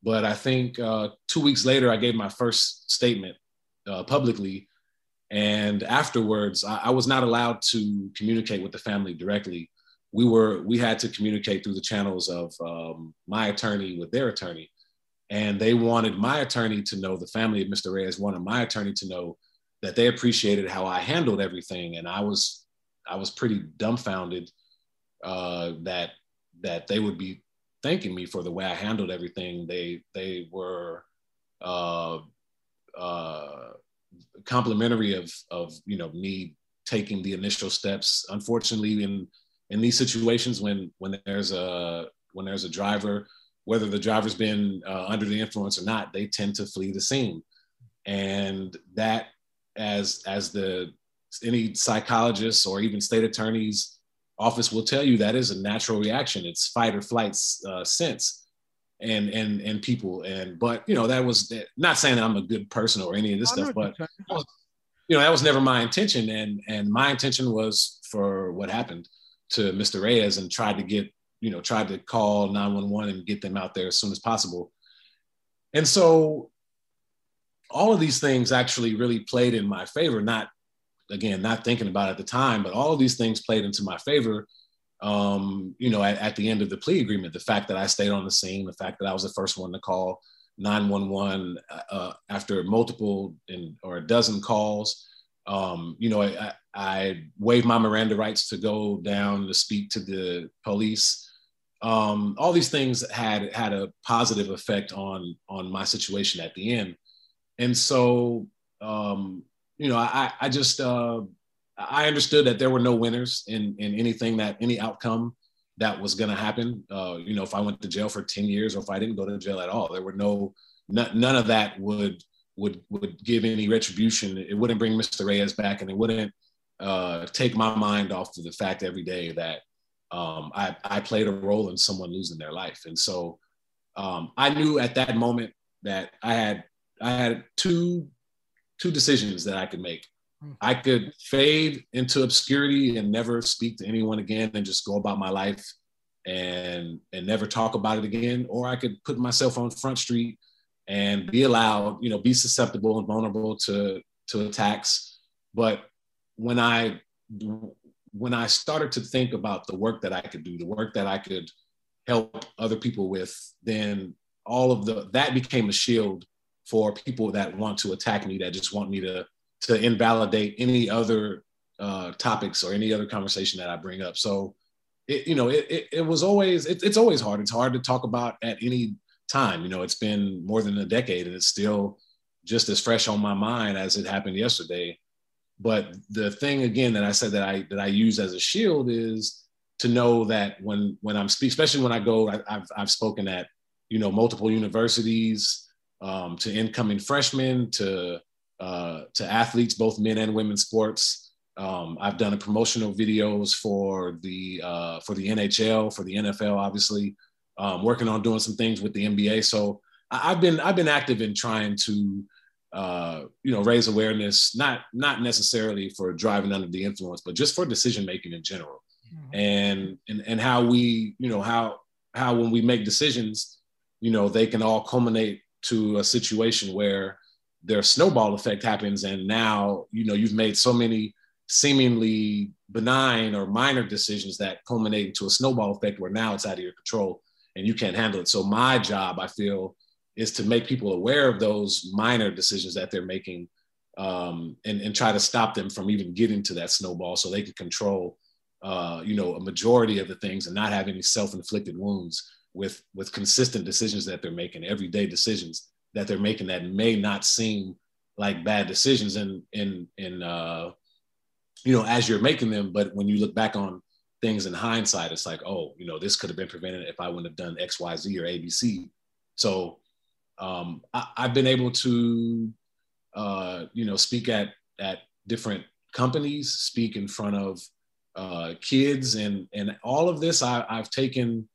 But I think uh, two weeks later, I gave my first statement uh, publicly. And afterwards, I, I was not allowed to communicate with the family directly. We were we had to communicate through the channels of um, my attorney with their attorney. And they wanted my attorney to know, the family of Mister Reyes wanted my attorney to know that they appreciated how I handled everything. And I was, I was pretty dumbfounded uh, that, that they would be thanking me for the way I handled everything. They, they were uh, uh, complimentary of, of, you know, me taking the initial steps. Unfortunately, in, in these situations, when, when there's a, when there's a driver, whether the driver's been uh, under the influence or not, they tend to flee the scene. And that, as as the any psychologist or even state attorney's office will tell you, that is a natural reaction. It's fight or flight uh, sense, and and and people. And but you know, that was not saying that I'm a good person or any of this stuff, but you know, that was never my intention. And and my intention was for what happened to Mister Reyes, and tried to get, you know, tried to call nine one one and get them out there as soon as possible. And so all of these things actually really played in my favor, not, again, not thinking about it at the time, but all of these things played into my favor, um, you know, at, at the end of the plea agreement. The fact that I stayed on the scene, the fact that I was the first one to call nine one one uh, after multiple and or a dozen calls. Um, you know, I, I waived my Miranda rights to go down to speak to the police. Um, all these things had had a positive effect on on my situation at the end. And so, um, you know, I, I just uh, I understood that there were no winners in in anything that any outcome that was going to happen. Uh, you know, if I went to jail for ten years or if I didn't go to jail at all, there were no none, none of that would. would would give any retribution. It wouldn't bring Mister Reyes back, and it wouldn't uh, take my mind off of the fact every day that um, I, I played a role in someone losing their life. And so um, I knew at that moment that I had I had two, two decisions that I could make. I could fade into obscurity and never speak to anyone again and just go about my life and and never talk about it again, or I could put myself on Front Street and be allowed, you know, be susceptible and vulnerable to, to attacks. But when I, when I started to think about the work that I could do, the work that I could help other people with, then all of the, that became a shield for people that want to attack me, that just want me to, to invalidate any other uh, topics or any other conversation that I bring up. So, it, you know, it, it, it was always, it, it's always hard. It's hard to talk about at any time. You know, it's been more than a decade and it's still just as fresh on my mind as it happened yesterday. But the thing, again, that I said that I that I use as a shield is to know that when when I'm speaking, especially when I go, I, I've I've spoken at, you know, multiple universities, um, to incoming freshmen, to uh, to athletes, both men and women's sports. Um, I've done a promotional videos for the uh, for the N H L, for the N F L, obviously. Um, working on doing some things with the N B A, so I, I've been I've been active in trying to uh, you know, raise awareness, not not necessarily for driving under the influence, but just for decision making in general, mm-hmm. and and and how we, you know, how how when we make decisions, you know, they can all culminate to a situation where their snowball effect happens, and now, you know, you've made so many seemingly benign or minor decisions that culminate into a snowball effect where now it's out of your control. And you can't handle it. So my job, I feel, is to make people aware of those minor decisions that they're making, um, and, and try to stop them from even getting to that snowball, so they can control, uh, you know, a majority of the things and not have any self-inflicted wounds with, with consistent decisions that they're making, everyday decisions that they're making that may not seem like bad decisions in, in, in uh, you know, as you're making them. But when you look back on things in hindsight, it's like, oh, you know, this could have been prevented if I wouldn't have done X, Y, Z, or A, B, C. So um, I, I've been able to, uh, you know, speak at at different companies, speak in front of uh, kids, and and all of this I, I've taken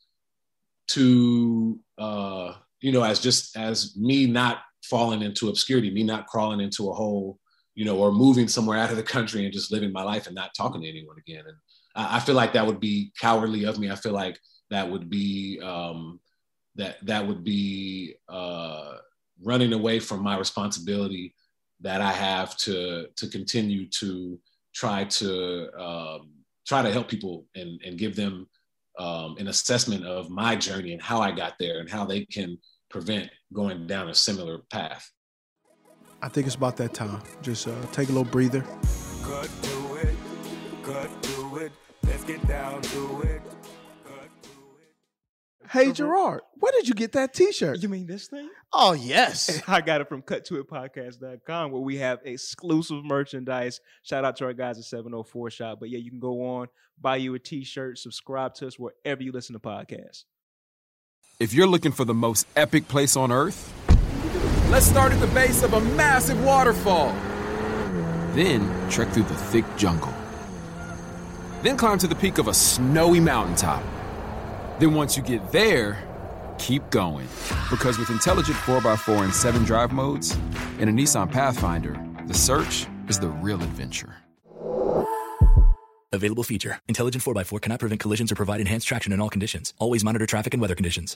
to, uh, you know, as just as me not falling into obscurity, me not crawling into a hole, you know, or moving somewhere out of the country and just living my life and not talking to anyone again. And I feel like that would be cowardly of me. I feel like that would be um, that that would be uh, running away from my responsibility that I have to to continue to try to um, try to help people and and give them um, an assessment of my journey and how I got there and how they can prevent going down a similar path. I think it's about that time. Just uh, take a little breather. Cut to it. Cut to it. Let's get down to it. Hey, Gerard, where did you get that T-shirt? You mean this thing? Oh, yes. I got it from cut to it podcast dot com, where we have exclusive merchandise. Shout out to our guys at seven oh four Shop. But yeah, you can go on, buy you a T-shirt, subscribe to us wherever you listen to podcasts. If you're looking for the most epic place on earth, let's start at the base of a massive waterfall. Then trek through the thick jungle. Then climb to the peak of a snowy mountaintop. Then once you get there, keep going. Because with intelligent four by four and seven drive modes and a Nissan Pathfinder, the search is the real adventure. Available feature. Intelligent four by four cannot prevent collisions or provide enhanced traction in all conditions. Always monitor traffic and weather conditions.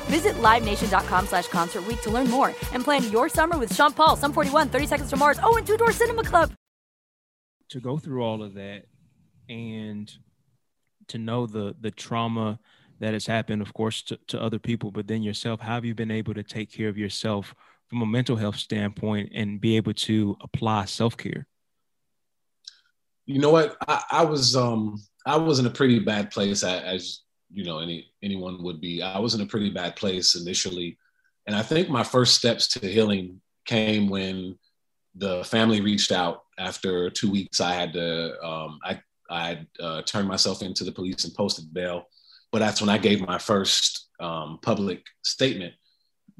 Visit live nation dot com slash concert week to learn more and plan your summer with Sean Paul, Sum forty-one, thirty seconds to Mars, oh, and Two Door Cinema Club. To go through all of that and to know the the trauma that has happened, of course, to, to other people, but then yourself, how have you been able to take care of yourself from a mental health standpoint and be able to apply self-care? You know what? I, I was um I was in a pretty bad place, as you know, any anyone would be. I was in a pretty bad place initially. And I think my first steps to healing came when the family reached out. After two weeks, I had to, um, I, I uh, turned myself into the police and posted bail. But that's when I gave my first um, public statement.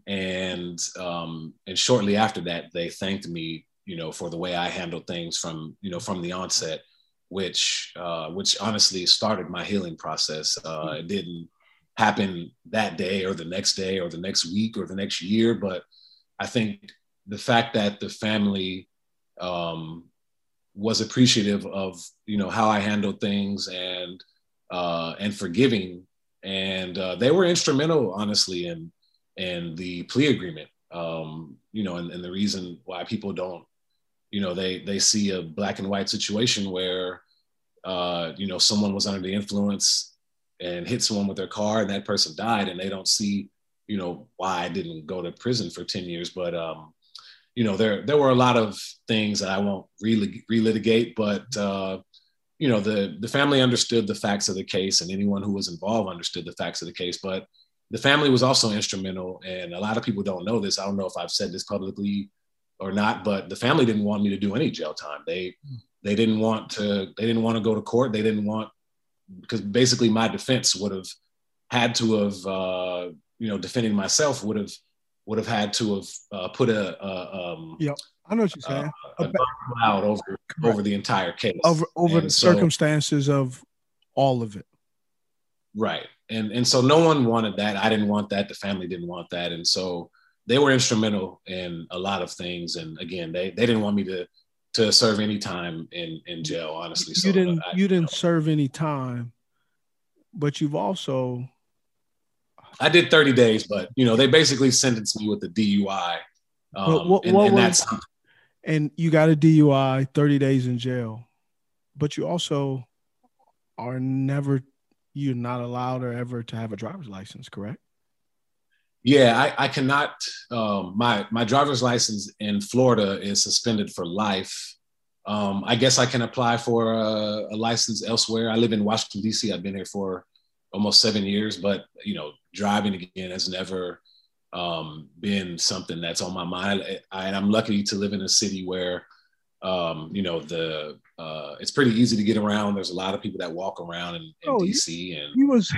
And, um, and shortly after that, they thanked me, you know, for the way I handled things from, you know, from the onset, which uh, which honestly started my healing process. Uh, it didn't happen that day or the next day or the next week or the next year, but I think the fact that the family um, was appreciative of, you know, how I handled things and uh, and forgiving, and uh, they were instrumental, honestly, in in the plea agreement. Um, you know, and, and the reason why people don't. You know, they they see a black and white situation where, uh, you know, someone was under the influence and hit someone with their car and that person died, and they don't see, you know, why I didn't go to prison for ten years. But, um, you know, there there were a lot of things that I won't re- relitigate, but, uh, you know, the, the family understood the facts of the case, and anyone who was involved understood the facts of the case. But the family was also instrumental, and a lot of people don't know this. I don't know if I've said this publicly or not, but the family didn't want me to do any jail time. They they didn't want to they didn't want to go to court. They didn't want, because basically my defense would have had to have uh, you know defending myself would have would have had to have uh, put a, a um yeah I know what you're saying a, a About- cloud over Correct. over the entire case over over and the so, circumstances of all of it. Right, and and so no one wanted that. I didn't want that. The family didn't want that, and so. They were instrumental in a lot of things. And again, they, they didn't want me to, to serve any time in, in jail, honestly. So you didn't, I, you didn't you know, serve any time, but you've also. I did thirty days, but you know, they basically sentenced me with a D U I. Um, but what, and, what and, was, that's, and you got a D U I, thirty days in jail, but you also are never, you're not allowed or ever to have a driver's license, correct? Yeah, I, I cannot. Um, my my driver's license in Florida is suspended for life. Um, I guess I can apply for a, a license elsewhere. I live in Washington, D C. I've been here for almost seven years, but you know, driving again has never um, been something that's on my mind. I, I, I'm lucky to live in a city where Um, you know, the uh, it's pretty easy to get around. There's a lot of people that walk around in, in oh, D C. And he was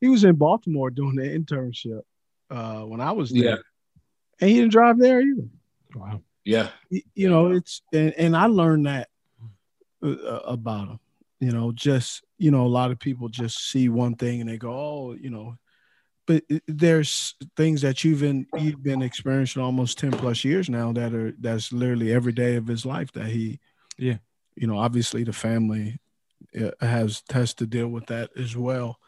he was in Baltimore doing the internship uh, when I was there, yeah. and he didn't drive there either. Wow. Yeah. You, you yeah. know, it's and, and I learned that uh, about him. You know, just, you know, a lot of people just see one thing and they go, oh, you know, but there's things that you've been, you've been experiencing almost ten plus years now that are, that's literally every day of his life that he, yeah, you know, obviously the family has, has to deal with that as well.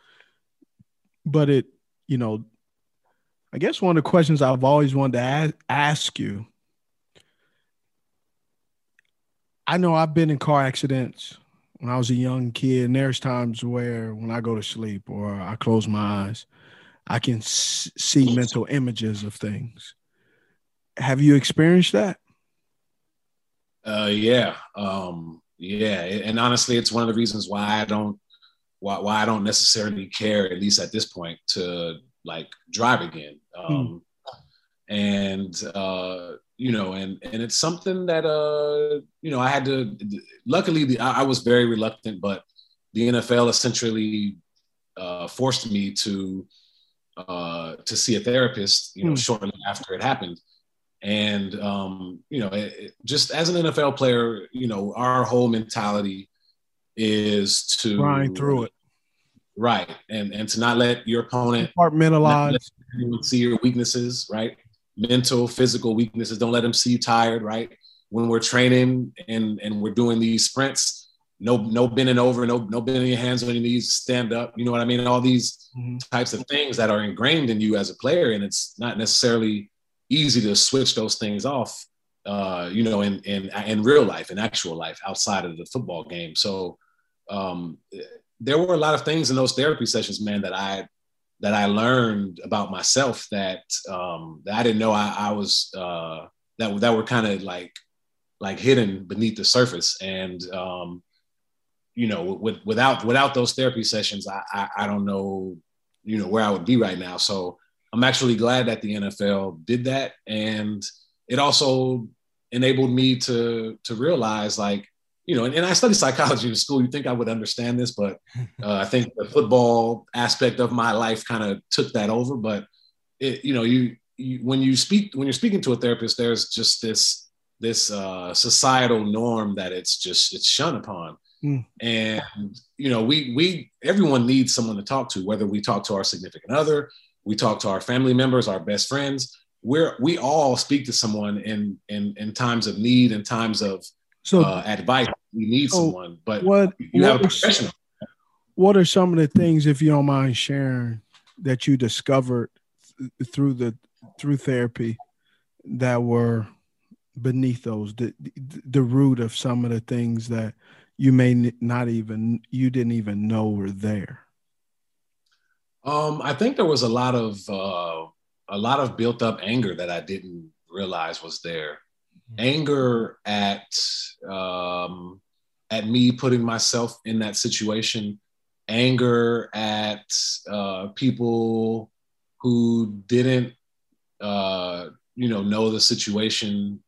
But it, you know, I guess one of the questions I've always wanted to ask, ask you, I know I've been in car accidents when I was a young kid, and there's times where when I go to sleep or I close my eyes, I can s- see mental images of things. Have you experienced that? Uh, yeah. Um, yeah. And honestly, it's one of the reasons why I don't, why, why I don't necessarily care, at least at this point, to like drive again. Um, hmm. And, uh, you know, and, and it's something that, uh, you know, I had to, luckily the, I, I was very reluctant, but the N F L essentially uh, forced me to, uh, to see a therapist, you know, mm. shortly after it happened. And, um, you know, it, it, just as an N F L player, you know, our whole mentality is to grind through it. Right. And, and to not let your opponent compartmentalize, see your weaknesses, right? Mental, physical weaknesses. Don't let them see you tired, right? When we're training and, and we're doing these sprints, no no bending over, no no bending your hands on your knees, stand up. You know what I mean? All these mm-hmm. types of things that are ingrained in you as a player, and it's not necessarily easy to switch those things off, uh, you know, in, in in real life, in actual life, outside of the football game. So um, there were a lot of things in those therapy sessions, man, that I that I learned about myself that um, that I didn't know I, I was uh, that that were kind of like like hidden beneath the surface. And um, you know, with, without without those therapy sessions, I, I I don't know, you know, where I would be right now. So I'm actually glad that the N F L did that, and it also enabled me to to realize, like, you know, and, and I studied psychology in school. You think I would understand this, but uh, I think the football aspect of my life kind of took that over. But it, you know, you, you when you speak when you're speaking to a therapist, there's just this this uh, societal norm that it's just it's shunned upon. Mm. And, you know, we, we, everyone needs someone to talk to, whether we talk to our significant other, we talk to our family members, our best friends, we're, we all speak to someone in, in, in times of need and times of so, uh, advice. We need so someone, but what, you what have a professional. Are, what are some of the things, if you don't mind sharing, that you discovered th- through the, through therapy that were beneath those, the, the root of some of the things that you may not even, you didn't even know were there? Um, I think there was a lot of, uh, a lot of built up anger that I didn't realize was there. Mm-hmm. Anger at, um, at me putting myself in that situation, anger at, uh, people who didn't, uh, you know, know the situation,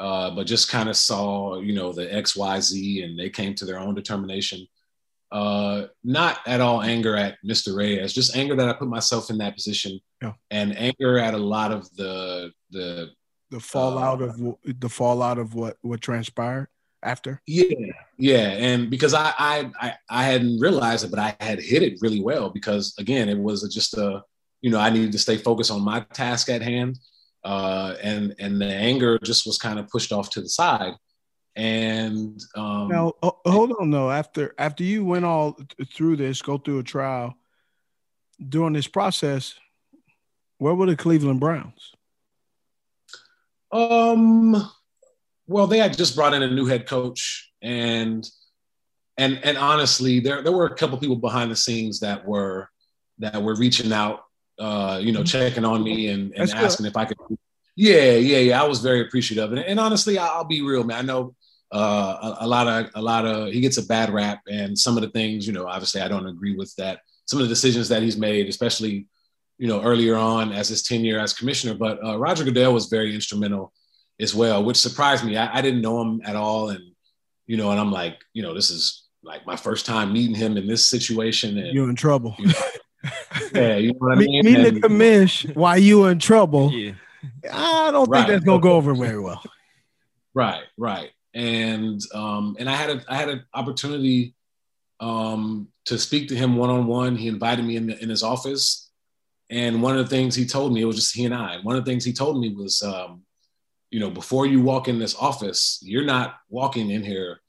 Uh, but just kind of saw, you know, the X, Y, Z, and they came to their own determination. Uh, not at all anger at Mister Reyes, just anger that I put myself in that position, yeah. and anger at a lot of the the the fallout uh, of the fallout of what, what transpired after. Yeah, yeah, and because I, I I I hadn't realized it, but I had hit it really well because again, it was just a you know I needed to stay focused on my task at hand. Uh, and and the anger just was kind of pushed off to the side. And um, now, oh, hold on, though. After after you went all th- through this, go through a trial, during this process, where were the Cleveland Browns? Um, well, they had just brought in a new head coach, and and and honestly, there there were a couple people behind the scenes that were that were reaching out. Uh, you know, checking on me and, and asking if I could. Yeah, yeah, yeah. I was very appreciative, and, and honestly, I'll be real, man. I know uh, a, a lot of a lot of he gets a bad rap, and some of the things, you know, obviously, I don't agree with that. Some of the decisions that he's made, especially, you know, earlier on as his tenure as commissioner. But uh, Roger Goodell was very instrumental as well, which surprised me. I, I didn't know him at all. And, you know, and I'm like, you know, this is like my first time meeting him in this situation. And you're in trouble. You know, yeah, you know what I mean? Meeting and, the commish while you were in trouble. Yeah. I don't right. think that's going to go over very well. Right, right. And um, and I had a I had an opportunity um, to speak to him one-on-one. He invited me in, the, in his office. And one of the things he told me, it was just he and I, one of the things he told me was, um, you know, before you walk in this office, you're not walking in here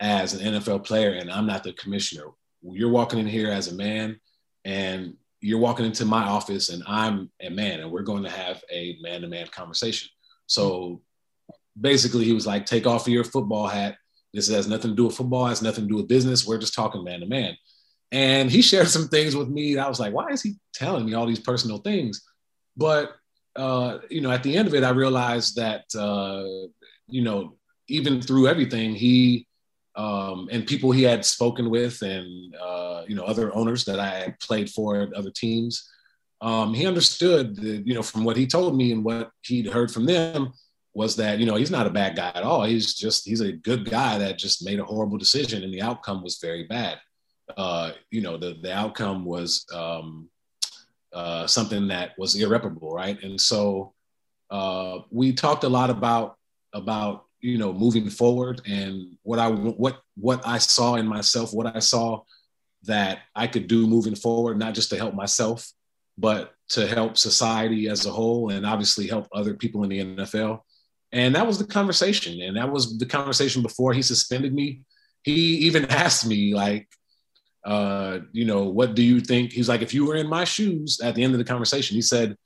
as an N F L player, and I'm not the commissioner. You're walking in here as a man, and you're walking into my office, and I'm a man, and we're going to have a man-to-man conversation. So basically, he was like, take off your football hat. This has nothing to do with football. It has nothing to do with business. We're just talking man-to-man. And he shared some things with me. I was like, why is he telling me all these personal things? But, uh, you know, at the end of it, I realized that, uh, you know, even through everything, he um, and people he had spoken with and, uh, you know, other owners that I had played for at other teams, um, he understood, that, you know, from what he told me and what he'd heard from them was that, you know, he's not a bad guy at all. He's just, he's a good guy that just made a horrible decision, and the outcome was very bad. Uh, you know, the, the outcome was um, uh, something that was irreparable, right? And so uh, we talked a lot about, about you know, moving forward and what I, what, what I saw in myself, what I saw that I could do moving forward, not just to help myself, but to help society as a whole and obviously help other people in the N F L. And that was the conversation. And that was the conversation before he suspended me. He even asked me, like, Uh, you know, what do you think? He's like, if you were in my shoes, at the end of the conversation, he said,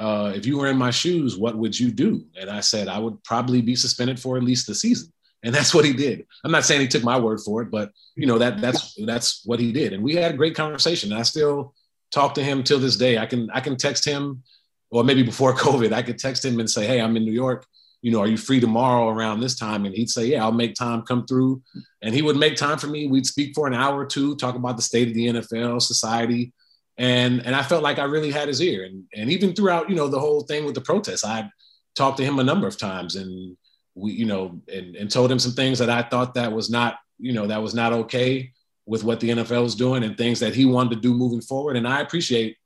uh, if you were in my shoes, what would you do? And I said, I would probably be suspended for at least the season. And that's what he did. I'm not saying he took my word for it, but you know, that that's, that's what he did. And we had a great conversation. I still talk to him till this day. I can, I can text him, or maybe before COVID, I could text him and say, hey, I'm in New York. You know, are you free tomorrow around this time? And he'd say, yeah, I'll make time, come through. And he would make time for me. We'd speak for an hour or two, talk about the state of the N F L, society. And and I felt like I really had his ear. And and even throughout, you know, the whole thing with the protests, I talked to him a number of times and we, you know, and, and told him some things that I thought that was not, you know, that was not okay with what the N F L was doing and things that he wanted to do moving forward. And I appreciate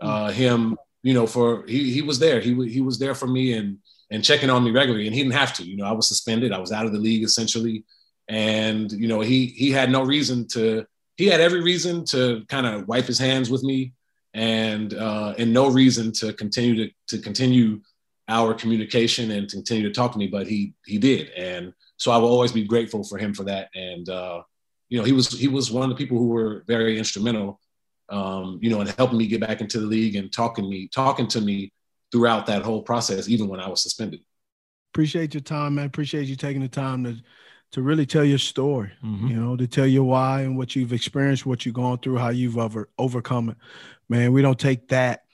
uh, him, you know, for he he was there. He he was there for me and and checking on me regularly. And he didn't have to, you know, I was suspended. I was out of the league essentially. And, you know, he, he had no reason to, he had every reason to kind of wipe his hands with me and, uh, and no reason to continue to, to continue our communication and to continue to talk to me, but he, he did. And so I will always be grateful for him for that. And, uh, you know, he was, he was one of the people who were very instrumental, um, you know, in helping me get back into the league and talking me, talking to me, throughout that whole process, even when I was suspended. Appreciate your time, man. Appreciate you taking the time to, to really tell your story, mm-hmm. you know, to tell your why and what you've experienced, what you've gone through, how you've over, overcome it. Man, we don't take that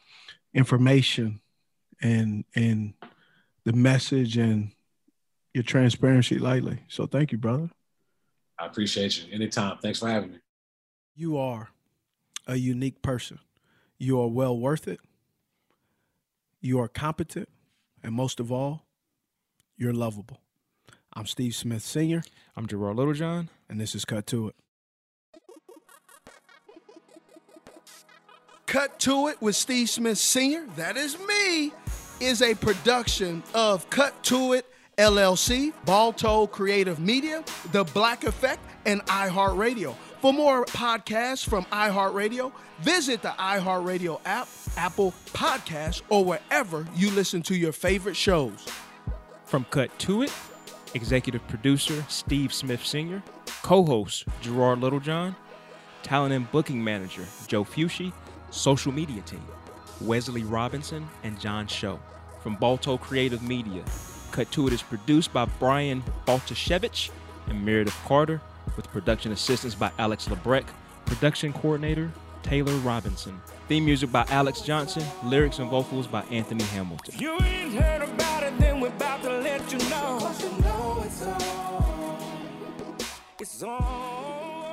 information and, and the message and your transparency lightly. So thank you, brother. I appreciate you. Anytime. Thanks for having me. You are a unique person. You are well worth it. You are competent, and most of all, you're lovable. I'm Steve Smith Senior I'm Jerome Littlejohn, and this is Cut To It. Cut To It with Steve Smith Senior, that is me, is a production of Cut To It, L L C, Balto Creative Media, The Black Effect, and iHeartRadio. For more podcasts from iHeartRadio, visit the iHeartRadio app, Apple Podcasts, or wherever you listen to your favorite shows. From Cut To It, executive producer Steve Smith Senior, co-host Gerard Littlejohn, talent and booking manager Joe Fushi, social media team Wesley Robinson and John Show. From Balto Creative Media, Cut To It is produced by Brian Baltashevich and Meredith Carter, with production assistance by Alex LeBrecq, production coordinator Taylor Robinson. Theme music by Alex Johnson, lyrics and vocals by Anthony Hamilton. You ain't heard about it, then we're about to let you know. 'Cause you know it's on. It's on.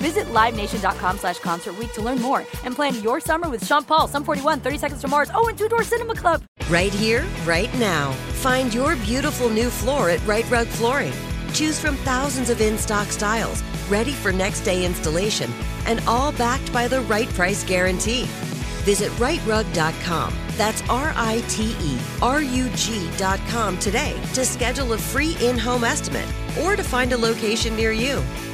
Visit LiveNation.com slash Concert Week to learn more and plan your summer with Sean Paul, Sum forty-one, thirty Seconds to Mars, oh, and Two Door Cinema Club. Right here, right now. Find your beautiful new floor at Right Rug Flooring. Choose from thousands of in-stock styles, ready for next day installation, and all backed by the right price guarantee. Visit Right Rug dot com. That's R I T E R U G dot com today to schedule a free in-home estimate or to find a location near you.